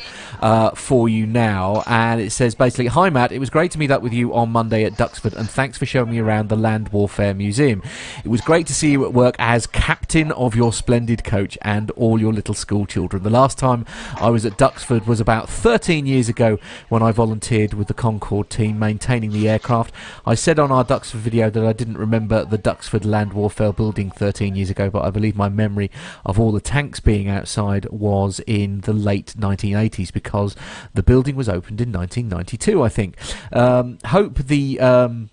for you now, and it says basically, "Hi Matt, it was great to meet up with you on Monday at Duxford, and thanks for showing me around the Land Warfare Museum. It was great to see you at work as captain of your splendid coach and all your little school children. The last time I was at Duxford was about 13 years ago when I volunteered with the Concorde team maintaining the aircraft. I said on our Duxford video that I didn't remember the Duxford Land Warfare building 13 years ago, but I believe my memory of all the tanks being outside was in the late 1980s because the building was opened in 1992, I think. Hope the...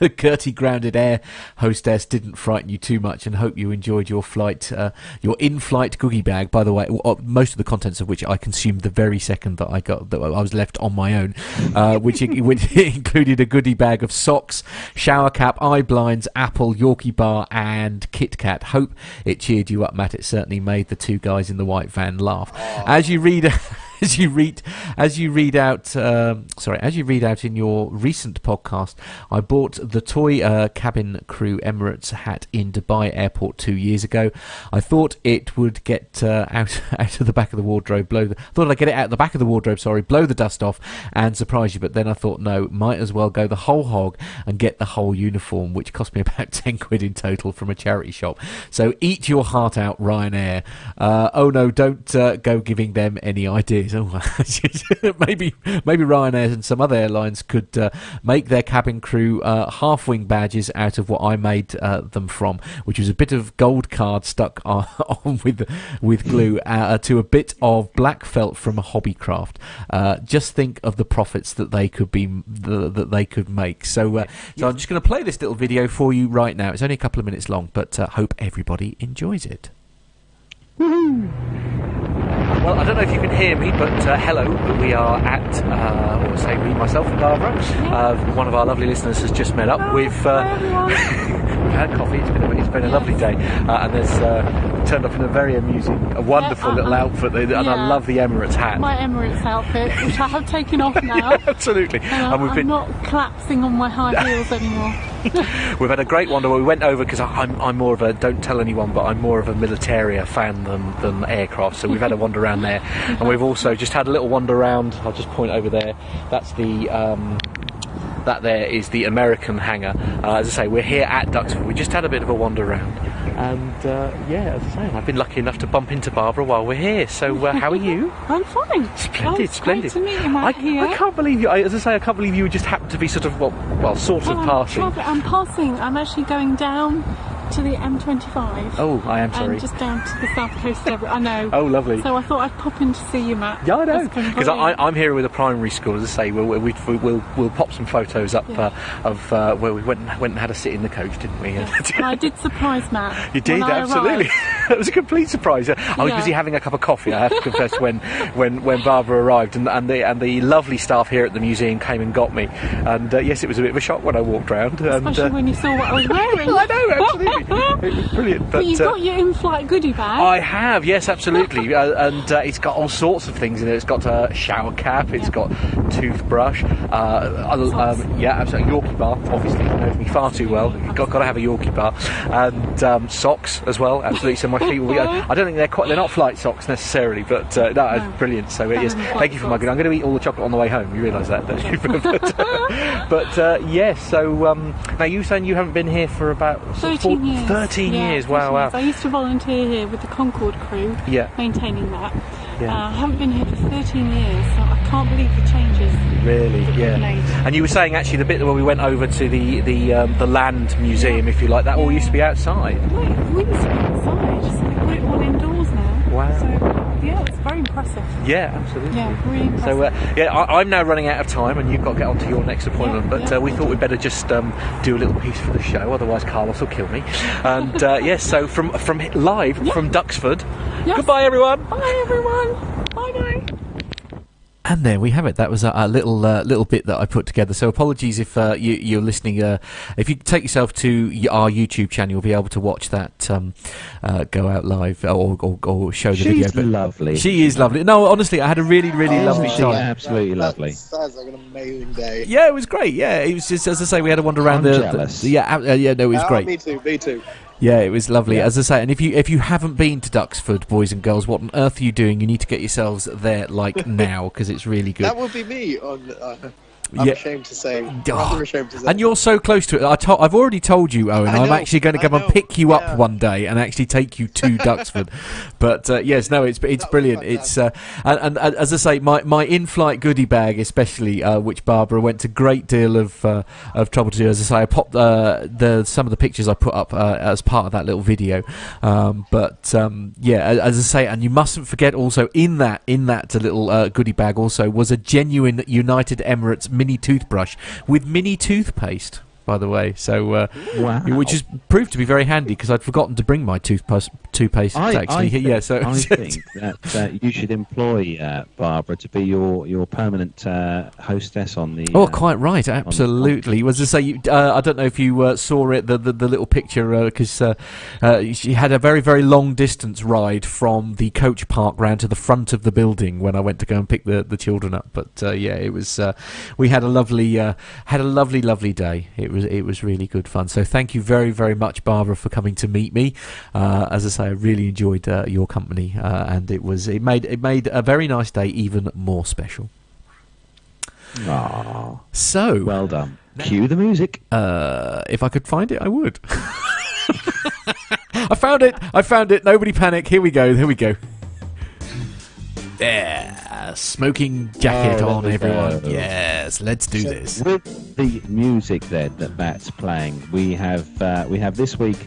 the Gertie grounded air hostess didn't frighten you too much, and hope you enjoyed your flight, your in-flight goodie bag." By the way, most of the contents of which I consumed the very second that I was left on my own, which included a goodie bag of socks, shower cap, eye blinds, apple, Yorkie bar, and Kit Kat. Hope it cheered you up, Matt. It certainly made the two guys in the white van laugh. As you read out in your recent podcast, I bought the toy cabin crew Emirates hat in Dubai Airport 2 years ago. I thought it would get out of the back of the wardrobe. Blow the dust off and surprise you. But then I thought, no, might as well go the whole hog and get the whole uniform, which cost me about 10 quid in total from a charity shop. So eat your heart out, Ryanair. Oh no, don't go giving them any ideas. Maybe Ryanair and some other airlines could make their cabin crew half-wing badges out of what I made them from, which was a bit of gold card stuck on with glue to a bit of black felt from a Hobbycraft. Just think of the profits that they could make. So I'm just going to play this little video for you right now. It's only a couple of minutes long, but hope everybody enjoys it. Woohoo! Well, I don't know if you can hear me, but hello, we are at, or say we, myself and Barbara, one of our lovely listeners has just met up with, we've had coffee, it's been a lovely day, and there's turned up in a very amusing, a wonderful little outfit, and I love the Emirates hat. My Emirates outfit, which I have taken off now. Yeah, absolutely. And I'm not collapsing on my high heels anymore. We've had a great one. We went over because I'm more of a, don't tell anyone, but I'm more of a militaria fan than aircraft. So we've had a wander around there, and we've also just had a little wander around. I'll just point over there. That's the. That there is the American hangar. As I say, we're here at Duxford. We just had a bit of a wander around, and yeah, as I say, I've been lucky enough to bump into Barbara while we're here. So how are you? I'm fine. Splendid, splendid. Great to meet you, Matt, here. I can't believe you. As I say, I can't believe you just happened to be sort of well, sort of passing. I'm passing. I'm actually going down to the M25. Oh, I am sorry. Just down to the south coast. I know. Oh, lovely. So I thought I'd pop in to see you, Matt. Yeah, I know. Because I'm here with a primary school. As I say, we'll pop some photos up of where we went and had a sit in the coach, didn't we? Yes. I did surprise Matt. You did, absolutely. It was a complete surprise. I was busy having a cup of coffee. I have to confess, when Barbara arrived, and the lovely staff here at the museum came and got me. And yes, it was a bit of a shock when I walked round. Especially when you saw what I was wearing. I know, absolutely. It was brilliant. But you've got your in-flight goodie bag. I have, yes, absolutely. And it's got all sorts of things in it. It's got a shower cap, it's got toothbrush, yeah, absolutely, Yorkie bar, obviously, you know me far too well. You've got to have a Yorkie bar. And socks as well, absolutely, so my feet will be... I don't think they're not flight socks necessarily, but no, it's brilliant. So yes, thank you for my goodie. I'm going to eat all the chocolate on the way home, you realise that, don't you? Yes, so now you saying you haven't been here for about... 13 years. 13 years, wow, wow. I used to volunteer here with the Concorde crew, maintaining that. Yeah. I haven't been here for 13 years, so I can't believe the changes. Really, yeah. And you were saying actually the bit where we went over to the Land Museum, if you like, that all used to be outside. Right, we used to be outside, just like we're all indoors now. Wow. So, yeah, it's very impressive. Yeah, absolutely. Yeah, really impressive. So, yeah, I'm now running out of time, and you've got to get on to your next appointment. We thought we'd better just do a little piece for the show, otherwise Carlos will kill me. And yes, so from live from Duxford. Yes. Goodbye, everyone. Bye, everyone. Bye, bye. And there we have it. That was a little bit that I put together. So apologies if you're listening. If you take yourself to our YouTube channel, you'll be able to watch that go out live or show the video. She's lovely. She is lovely. No, honestly, I had a really, really lovely time. Absolutely lovely. Sounds like an amazing day. Yeah, it was great. Yeah, it was just, as I say, we had a wander around it was great. Me too. Me too. Yeah, it was lovely, as I say. And if you haven't been to Duxford, boys and girls, what on earth are you doing? You need to get yourselves there, like, now, because it's really good. That would be me on... I'm ashamed to say. I'm ashamed to say. And you're so close to it. I've already told you, Owen. I'm actually going to come and pick you up one day and actually take you to Duxford. But yes, no, it's brilliant. It's and as I say, my in-flight goodie bag, especially, which Barbara went to a great deal of trouble to do. As I say, I popped some of the pictures I put up as part of that little video. Yeah, as I say, and you mustn't forget also in that little goodie bag also was a genuine United Emirates mini toothbrush with mini toothpaste, by the way. So wow. Which has proved to be very handy because I'd forgotten to bring my toothpaste actually. I think that you should employ Barbara to be your permanent hostess on the. Oh, quite right, absolutely. Was to say, I don't know if you saw it, the little picture, because she had a very, very long distance ride from the coach park round to the front of the building when I went to go and pick the children up. But yeah, it was. We had a lovely day. It was really good fun. So thank you very, very much, Barbara, for coming to meet me. As I say, I really enjoyed your company, and it made a very nice day even more special. Aww. So well done. Cue the music. If I could find it, I would. I found it. Nobody panic. Here we go. Yeah, smoking jacket on, everyone. Yes, let's do this. With the music then that Matt's playing, we have this week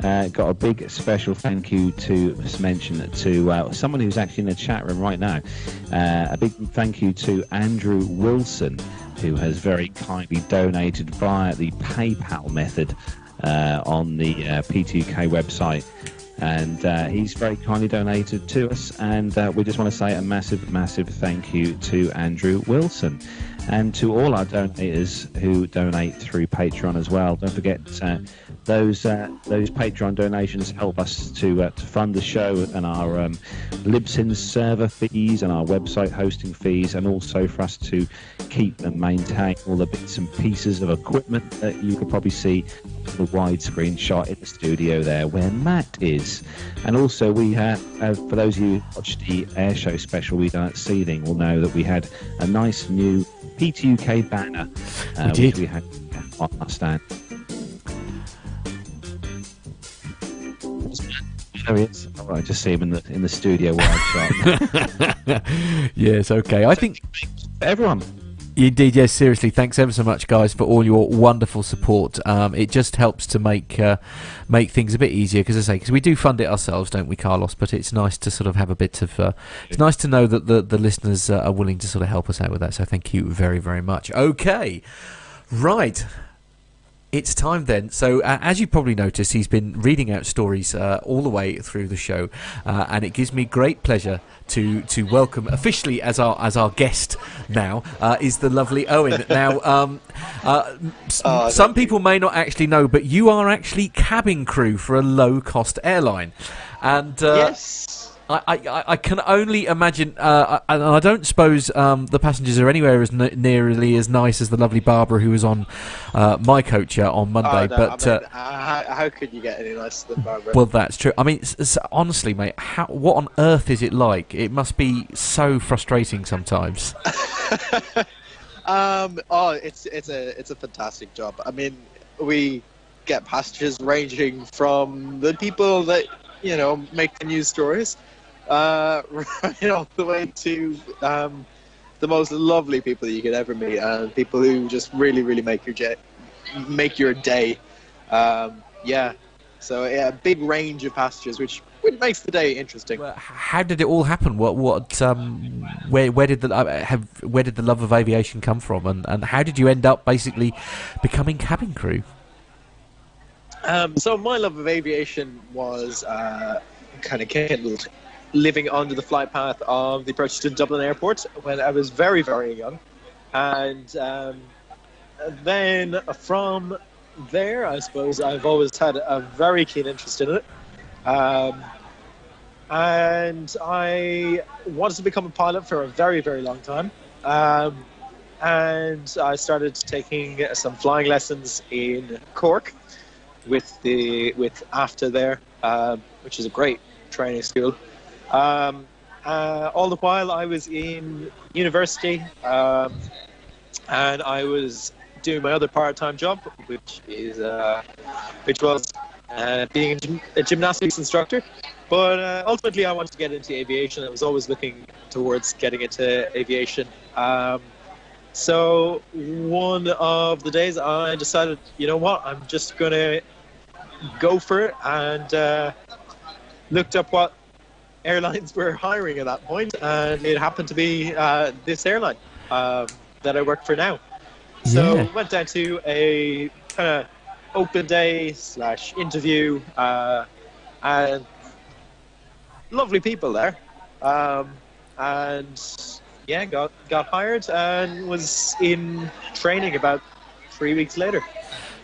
got a big special thank you to mention to someone who's actually in the chat room right now. A big thank you to Andrew Wilson, who has very kindly donated via the PayPal method on the P2UK website. And he's very kindly donated to us, and we just want to say a massive, massive thank you to Andrew Wilson, and to all our donators who donate through Patreon as well. Don't forget those Patreon donations help us to fund the show and our Libsyn server fees and our website hosting fees, and also for us to keep and maintain all the bits and pieces of equipment that you could probably see the widescreen shot in the studio there where Matt is. And also we have for those of you who watched the air show special we done at Seething will know that we had a nice new PTUK banner which we had on our stand. There he is. Oh, I just see him in the studio wide shot. Yes, okay. I think everyone. Indeed, yes, seriously, thanks ever so much, guys, for all your wonderful support. It just helps to make things a bit easier, because I say, because we do fund it ourselves, don't we, Carlos? But it's nice to sort of have a bit of... it's nice to know that the listeners are willing to sort of help us out with that, so thank you very, very much. Okay, right. It's time then. So as you probably noticed, he's been reading out stories all the way through the show, and it gives me great pleasure to welcome officially as our guest now is the lovely Owen. Now, some people may not actually know, but you are actually cabin crew for a low-cost airline, and yes. I can only imagine, and I don't suppose the passengers are anywhere as nearly as nice as the lovely Barbara who was on my coach on Monday. Oh, no, but I mean, how could you get any nicer than Barbara? Well, that's true. I mean, it's, honestly, mate, what on earth is it like? It must be so frustrating sometimes. It's a fantastic job. I mean, we get passengers ranging from the people that make the news stories. Right all the way to the most lovely people you could ever meet, and people who just really, really make your day. So yeah, a big range of passengers, which makes the day interesting. Well, how did it all happen? Where did the love of aviation come from, and how did you end up basically becoming cabin crew? So my love of aviation was kind of kindled living under the flight path of the Folkestone Dublin Airport when I was very, very young. And then from there, I suppose, I've always had a very keen interest in it. And I wanted to become a pilot for a very, very long time. And I started taking some flying lessons in Cork with AFTA there, which is a great training school. All the while I was in university, and I was doing my other part-time job, which was being a gymnastics instructor. But ultimately, I wanted to get into aviation. I was always looking towards getting into aviation. So one of the days, I decided, you know what, I'm just gonna go for it, and looked up what airlines were hiring at that point, and it happened to be this airline that I work for now. So yeah. Went down to a kind of open day / interview, and lovely people there, and yeah, got hired and was in training about 3 weeks later.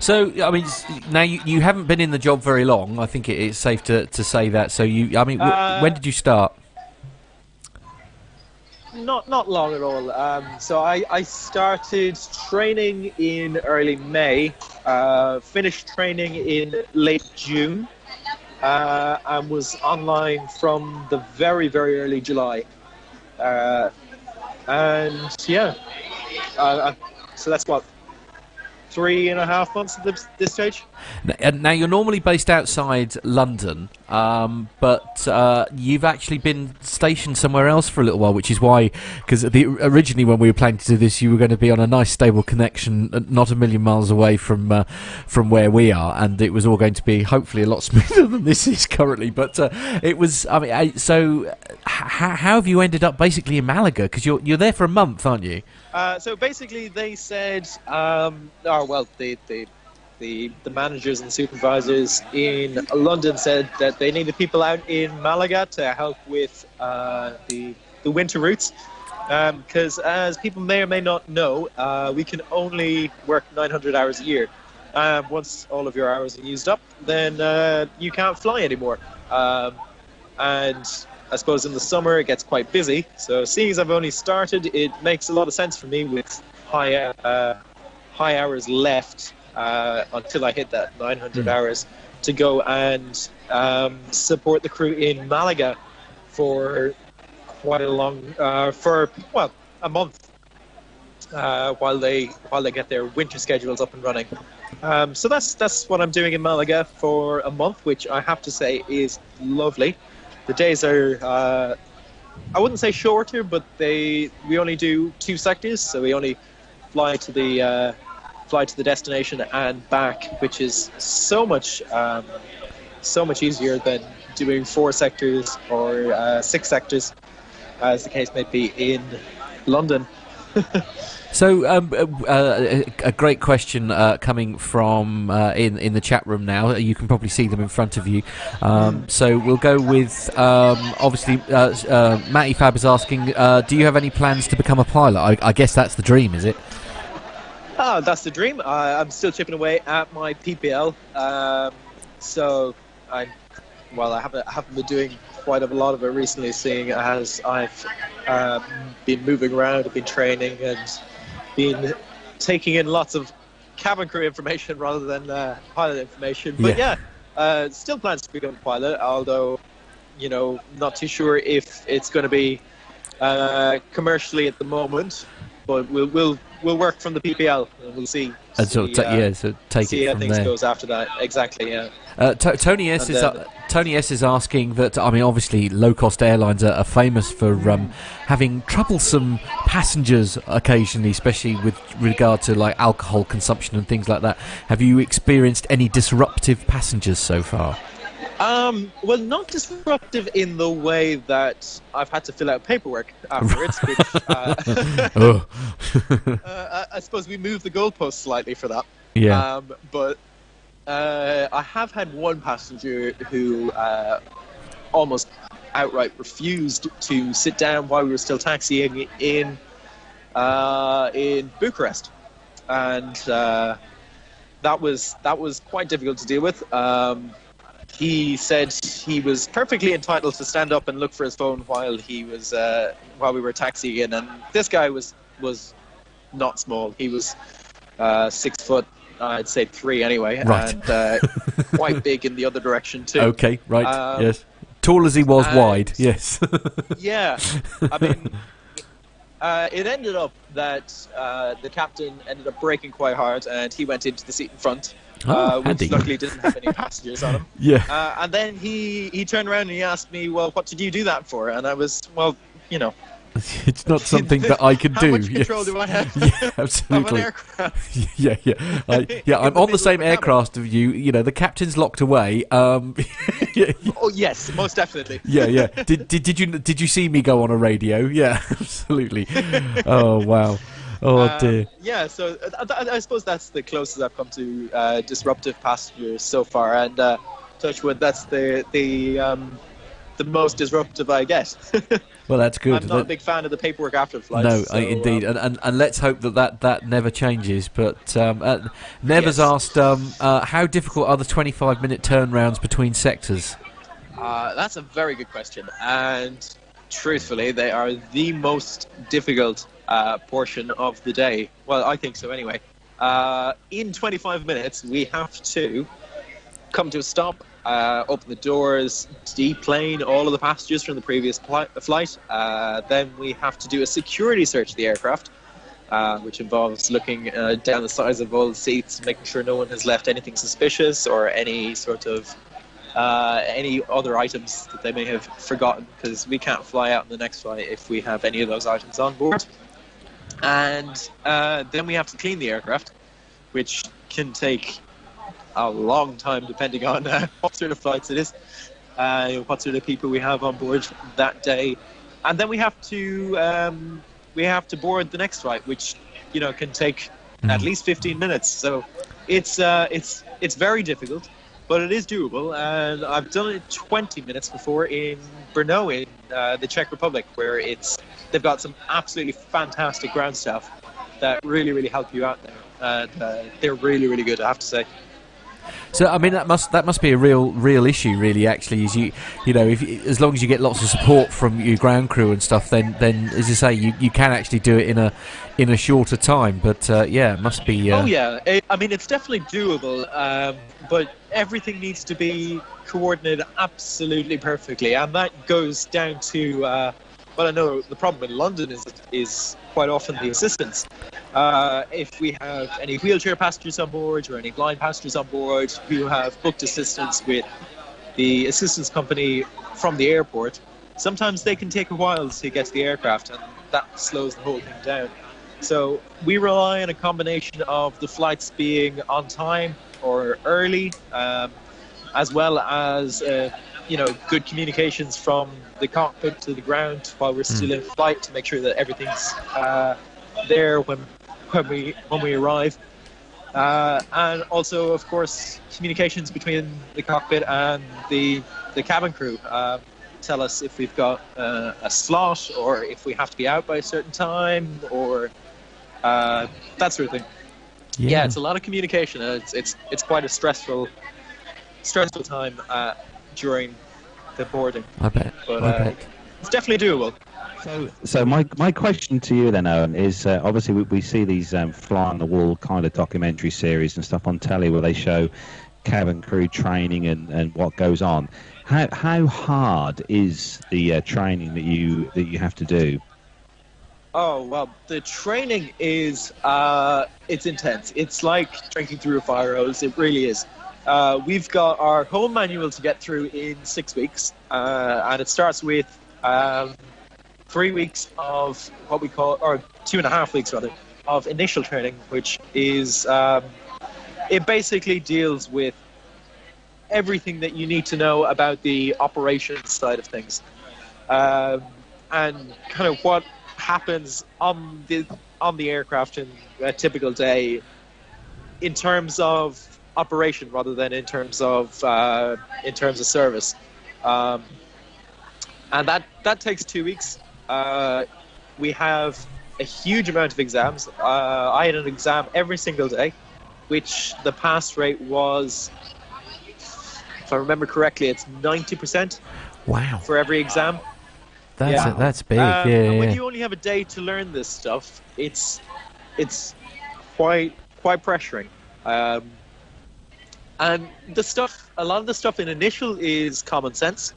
So, I mean, now you haven't been in the job very long. I think it's safe to say that. So, when did you start? Not long at all. So, I started training in early May, finished training in late June, and was online from the very, very early July. And yeah, so that's what, 3.5 months at this stage. Now you're normally based outside London, but you've actually been stationed somewhere else for a little while, which is why, because originally when we were planning to do this, you were going to be on a nice stable connection, not a million miles away from where we are, and it was all going to be hopefully a lot smoother than this is currently. But it was, I mean, so how have you ended up basically in Malaga? Because you're there for a month, aren't you? So basically, they said, the managers and supervisors in London said that they needed people out in Malaga to help with the winter routes, because as people may or may not know, we can only work 900 hours a year. Once all of your hours are used up, then you can't fly anymore. And I suppose in the summer it gets quite busy. So seeing as I've only started, it makes a lot of sense for me with high hours left until I hit that 900 hours to go and support the crew in Malaga for quite a long, for a month while they get their winter schedules up and running. So that's what I'm doing in Malaga for a month, which I have to say is lovely. The days are, I wouldn't say shorter, but we only do two sectors, so we only fly to the destination and back, which is so much easier than doing four sectors or six sectors, as the case may be in London. So a great question coming from in the chat room now. You can probably see them in front of you. So we'll go with obviously Matty Fab is asking, do you have any plans to become a pilot? I guess that's the dream, is it? Oh, that's the dream. I'm still chipping away at my PPL. I haven't been doing quite a lot of it recently, seeing as I've been moving around, I've been training and been taking in lots of cabin crew information rather than pilot information. But yeah, still plans to become a pilot, although, you know, not too sure if it's going to be commercially at the moment. But we'll work from the PPL and we'll see. And so take it from there. See how things goes after that. Exactly. Yeah. Tony S is asking that. I mean, obviously, low-cost airlines are famous for having troublesome passengers occasionally, especially with regard to like alcohol consumption and things like that. Have you experienced any disruptive passengers so far? Well, not disruptive in the way that I've had to fill out paperwork afterwards, which, I suppose we moved the goalposts slightly for that. Yeah. But I have had one passenger who almost outright refused to sit down while we were still taxiing in Bucharest, and that was quite difficult to deal with. He said he was perfectly entitled to stand up and look for his phone while we were taxiing in. And this guy was not small. He was 6 foot, I'd say 3 anyway, right. And quite big in the other direction too. Okay, right, yes. Tall as he was, wide, yes. Yeah, I mean, it ended up that the captain ended up braking quite hard and he went into the seat in front. Which luckily didn't have any passengers on him. Yeah. And then he turned around and he asked me, well, what did you do that for? And I was, well, you know. It's not something that I can do. How much control do I have? Yeah, absolutely. I'm an aircraft. Yeah. I'm on the same aircraft as you. You know, the captain's locked away. Yeah. Oh yes, most definitely. Yeah. Did you see me go on a radio? Yeah, absolutely. Oh wow. Oh dear. Yeah, so I suppose that's the closest I've come to disruptive passengers so far, and touch wood, that's the most disruptive I get. Well, that's good. I'm not a big fan of the paperwork after the flight. No, so, indeed, and let's hope that never changes. But Never's asked, how difficult are the 25-minute turnarounds between sectors? That's a very good question, and truthfully, they are the most difficult portion of the day. Well, I think so anyway. In 25 minutes, we have to come to a stop, open the doors, deplane all of the passengers from the previous flight. Then we have to do a security search of the aircraft, which involves looking down the sides of all the seats, making sure no one has left anything suspicious or any sort of any other items that they may have forgotten, because we can't fly out in the next flight if we have any of those items on board. And then we have to clean the aircraft, which can take a long time depending on what sort of flights it is, what sort of people we have on board that day. And then we have to board the next flight, which, you know, can take at least 15 minutes. So it's very difficult, but it is doable. And I've done it 20 minutes before in Brno in the Czech Republic, where they've got some absolutely fantastic ground staff that really, really help you out there. They're really, really good, I have to say. So I mean, that must be a real issue, really. Actually, is you know, if as long as you get lots of support from your ground crew and stuff, then as you say, you can actually do it in a shorter time. But yeah, it must be. Oh yeah, I mean, it's definitely doable, but everything needs to be coordinated absolutely perfectly, and that goes down to. Well, I know the problem in London is quite often the assistance. If we have any wheelchair passengers on board or any blind passengers on board, we have booked assistance with the assistance company from the airport. Sometimes they can take a while to get to the aircraft, and that slows the whole thing down. So we rely on a combination of the flights being on time or early, as well as... you know, good communications from the cockpit to the ground while we're still in flight to make sure that everything's there when we arrive, and also, of course, communications between the cockpit and the cabin crew tell us if we've got a slot or if we have to be out by a certain time or that sort of thing. Yeah, it's a lot of communication. It's quite a stressful time. During the boarding. I bet. It's definitely doable. So my question to you then, Owen, is obviously we see these fly-on-the-wall kind of documentary series and stuff on telly where they show cabin crew training and what goes on. How hard is the training that you have to do? Oh, well, the training is it's intense. It's like drinking through a fire hose. It really is. We've got our whole manual to get through in 6 weeks, and it starts with 3 weeks of what we call, or 2.5 weeks rather, of initial training, which is, it basically deals with everything that you need to know about the operations side of things, and kind of what happens on the aircraft in a typical day in terms of operation rather than in terms of service, and that takes 2 weeks. We have a huge amount of exams. I had an exam every single day, which the pass rate was, if I remember correctly, it's 90%. Wow! For every exam. That's big. When you only have a day to learn this stuff, it's quite pressuring. And a lot of the stuff in initial is common sense,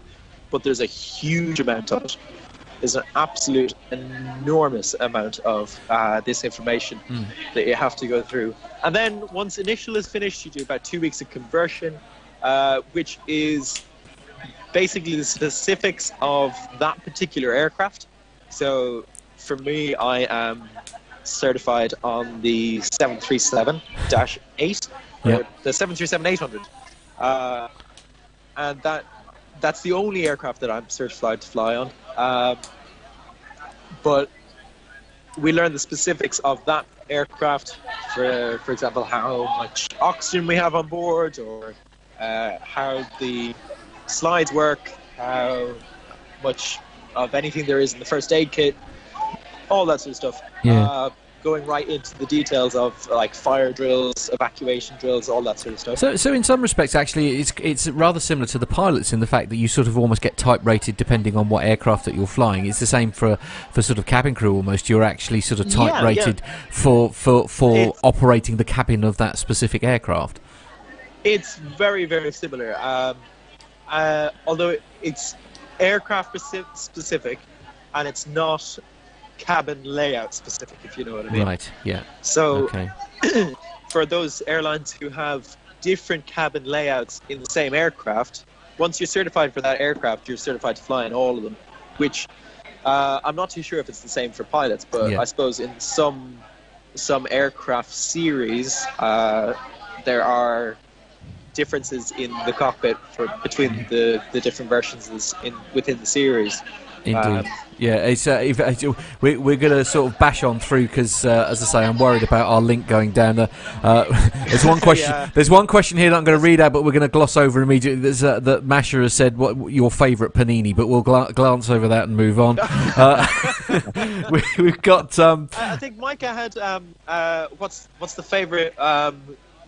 but there's a huge amount of it. There's an absolute enormous amount of this information that you have to go through. And then once initial is finished, you do about 2 weeks of conversion, which is basically the specifics of that particular aircraft. So for me, I am certified on the 737-8. Yep. The 737-800, and that's the only aircraft that I'm certified to fly on. But we learn the specifics of that aircraft, for example, how much oxygen we have on board, or how the slides work, how much of anything there is in the first aid kit, all that sort of stuff. Yeah. Going right into the details of like fire drills, evacuation drills, all that sort of stuff. So in some respects, actually, it's rather similar to the pilots in the fact that you sort of almost get type rated depending on what aircraft that you're flying. It's the same for sort of cabin crew almost. You're actually sort of type rated for operating the cabin of that specific aircraft. It's very, very similar, although it's aircraft specific, and it's not cabin layout specific, if you know what I mean. Right, yeah. So for those airlines who have different cabin layouts in the same aircraft, once you're certified for that aircraft, you're certified to fly in all of them, which I'm not too sure if it's the same for pilots, but I suppose in some aircraft series, there are differences in the cockpit between the different versions within the series. Indeed. Yeah, it's, we're going to sort of bash on through because, as I say, I'm worried about our link going down there. There's one question. Yeah. There's one question here that I'm going to read out, but we're going to gloss over immediately. There's, that Masha has said, "What your favourite panini?" But we'll glance over that and move on. We've got. I think Micah had. What's the favourite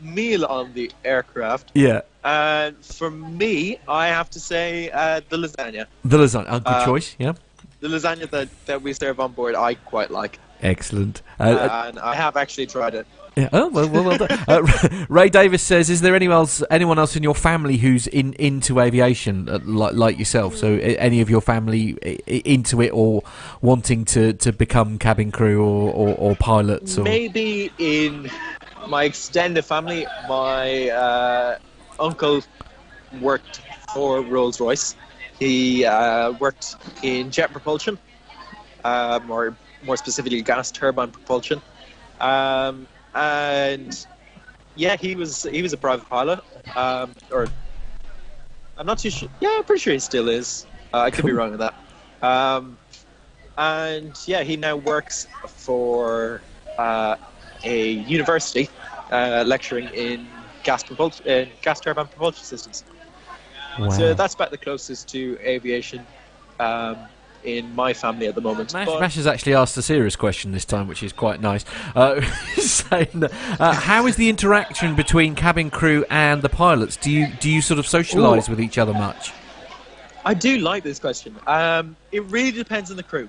meal on the aircraft? Yeah. And for me, I have to say the lasagna. The lasagna, a good choice. Yeah. The lasagna that we serve on board, I quite like. Excellent. And I have actually tried it. Yeah. Oh, well done. Ray Davis says, is there anyone else in your family who's into aviation like yourself? So any of your family into it or wanting to become cabin crew or pilots? Or? Maybe in my extended family, my uncle worked for Rolls-Royce. He worked in jet propulsion, or more specifically gas turbine propulsion, and yeah, he was a private pilot, or I'm not too sure. Yeah, I'm pretty sure he still is. I could be wrong with that. And yeah, he now works for a university, lecturing in gas turbine propulsion systems. Wow. So that's about the closest to aviation in my family at the moment. Mash has actually asked a serious question this time, which is quite nice. Saying, how is the interaction between cabin crew and the pilots? Do you sort of socialise with each other much? I do like this question. It really depends on the crew,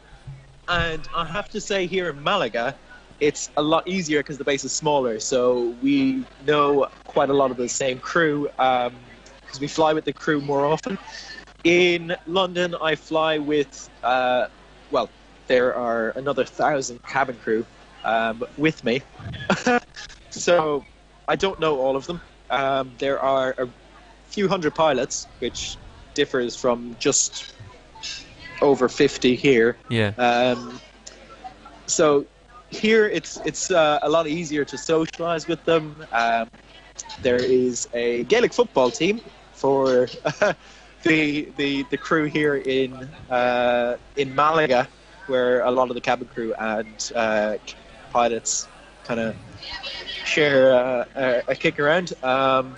and I have to say here in Malaga, it's a lot easier because the base is smaller, so we know quite a lot of the same crew. We fly with the crew more often. In London, I fly with, well, there are another 1,000 cabin crew with me. So I don't know all of them. There are a few hundred pilots, which differs from just over 50 here. Yeah. So here it's a lot easier to socialise with them. There is a Gaelic football team for the crew here in Malaga, where a lot of the cabin crew and pilots kind of share a kick around. But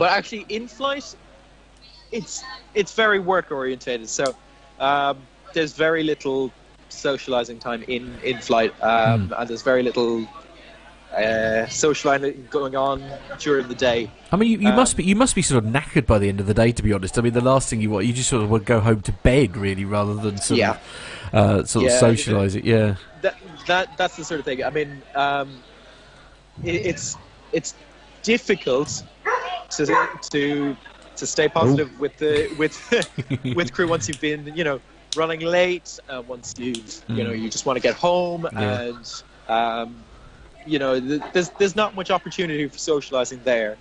actually, in flight, it's very work orientated. So there's very little socializing time in flight, and there's very little socializing going on during the day. I mean, you must be sort of knackered by the end of the day, to be honest. I mean, the last thing you want, you just sort of want to go home to bed, really, rather than sort of socialize it. Yeah, that's the sort of thing. I mean, it's difficult to stay positive with crew once you've been running late. Once you've you just want to get home and. There's not much opportunity for socialising there,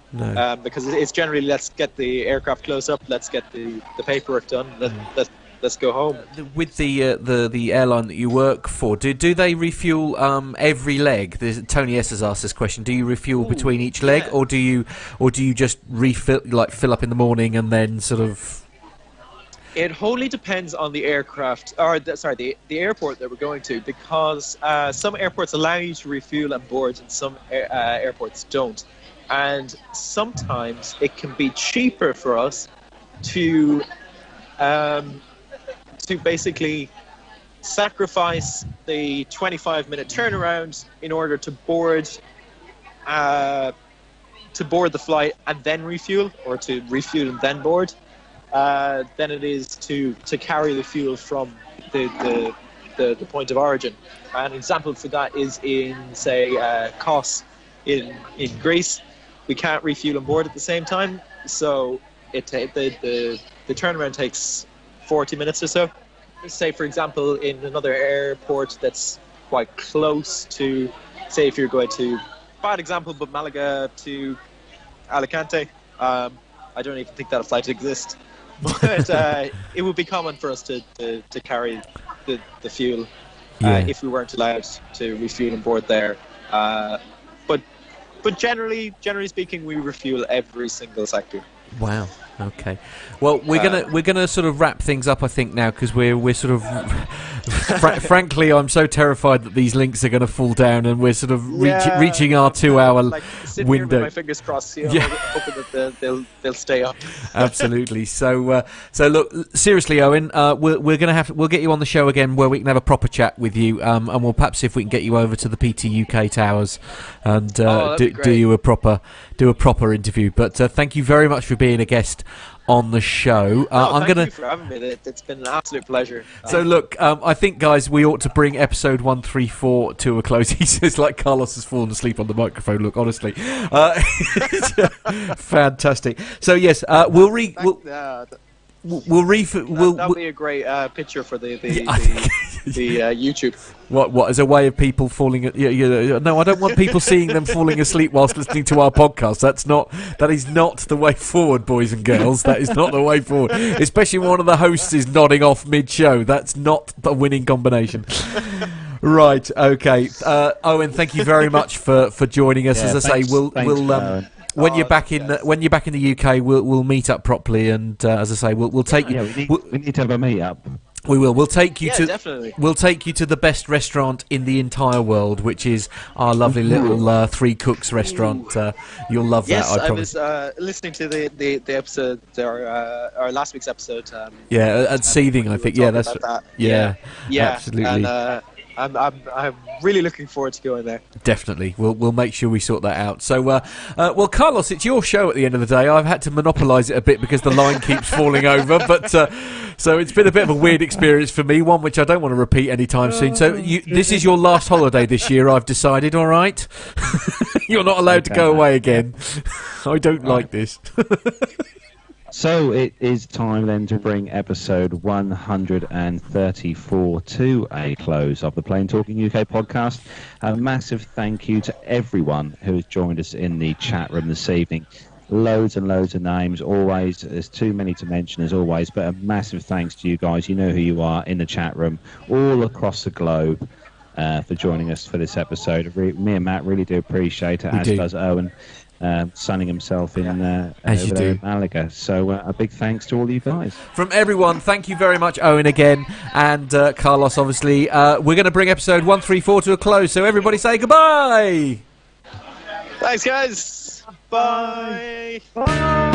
because it's generally let's get the aircraft close up, let's get the paperwork done, let's go home. With the airline that you work for, do they refuel every leg? Tony S has asked this question. Do you refuel between each leg, or do you just refill, like fill up in the morning and then sort of? It wholly depends on the aircraft, or the airport that we're going to, because some airports allow you to refuel on board and some airports don't. And sometimes it can be cheaper for us to basically sacrifice the 25-minute turnaround in order to board the flight and then refuel, or to refuel and then board. Than it is to carry the fuel from the point of origin. An example for that is in, say, Kos in Greece. We can't refuel on board at the same time, so the turnaround takes 40 minutes or so. Say, for example, in another airport that's quite close to, say, if you're going to, bad example, but Malaga to Alicante. I don't even think that flight exists. But it would be common for us to carry the fuel if we weren't allowed to refuel on board there. But generally speaking, we refuel every single sector. Wow. Okay. Well, we're gonna sort of wrap things up, I think, now, because we're sort of frankly, I'm so terrified that these links are going to fall down, and we're sort of reaching our 2-hour window. With my fingers crossed, hoping that they'll stay up. Absolutely. So look, seriously, Owen, we'll get you on the show again where we can have a proper chat with you, and we'll perhaps see if we can get you over to the PT UK towers and do a proper interview. But thank you very much for being a guest on the show. Thank you for having me. It's been an absolute pleasure. So look, I think, guys, we ought to bring episode 134 to a close. He says, like Carlos has fallen asleep on the microphone. Look, honestly, fantastic. So yes, That'll be a great picture for the YouTube. What as a way of people falling? No, I don't want people seeing them falling asleep whilst listening to our podcast. That is not the way forward, boys and girls. That is not the way forward. Especially when one of the hosts is nodding off mid-show. That's not the winning combination. Right. Okay. Owen, thank you very much for joining us. As I say, we'll. When you're back in the UK, we'll meet up properly, and as I say, we'll take you. Yeah, we need to have a meet up. We will. We'll take you to. Definitely. We'll take you to the best restaurant in the entire world, which is our lovely little Three Cooks restaurant. You'll love that. I promise. I was listening to the episode or last week's episode. At Seething, I think. Yeah, absolutely. And, I'm really looking forward to going there. Definitely. We'll make sure we sort that out. So, well, Carlos, it's your show at the end of the day. I've had to monopolise it a bit because the line keeps falling over. But so it's been a bit of a weird experience for me, one which I don't want to repeat anytime soon. So this is your last holiday this year, I've decided, all right? You're not allowed to go away again. I don't like this. So it is time then to bring episode 134 to a close of the Plane Talking UK podcast. A massive thank you to everyone who has joined us in the chat room this evening. Loads and loads of names, always. There's too many to mention, as always, but a massive thanks to you guys. You know who you are in the chat room all across the globe. For joining us for this episode. Me and Matt really do appreciate it, does Owen, sunning himself in Malaga. So a big thanks to all you guys. From everyone, thank you very much, Owen, again, and Carlos, obviously. We're going to bring episode 134 to a close, so everybody say goodbye. Thanks, guys. Bye. Bye.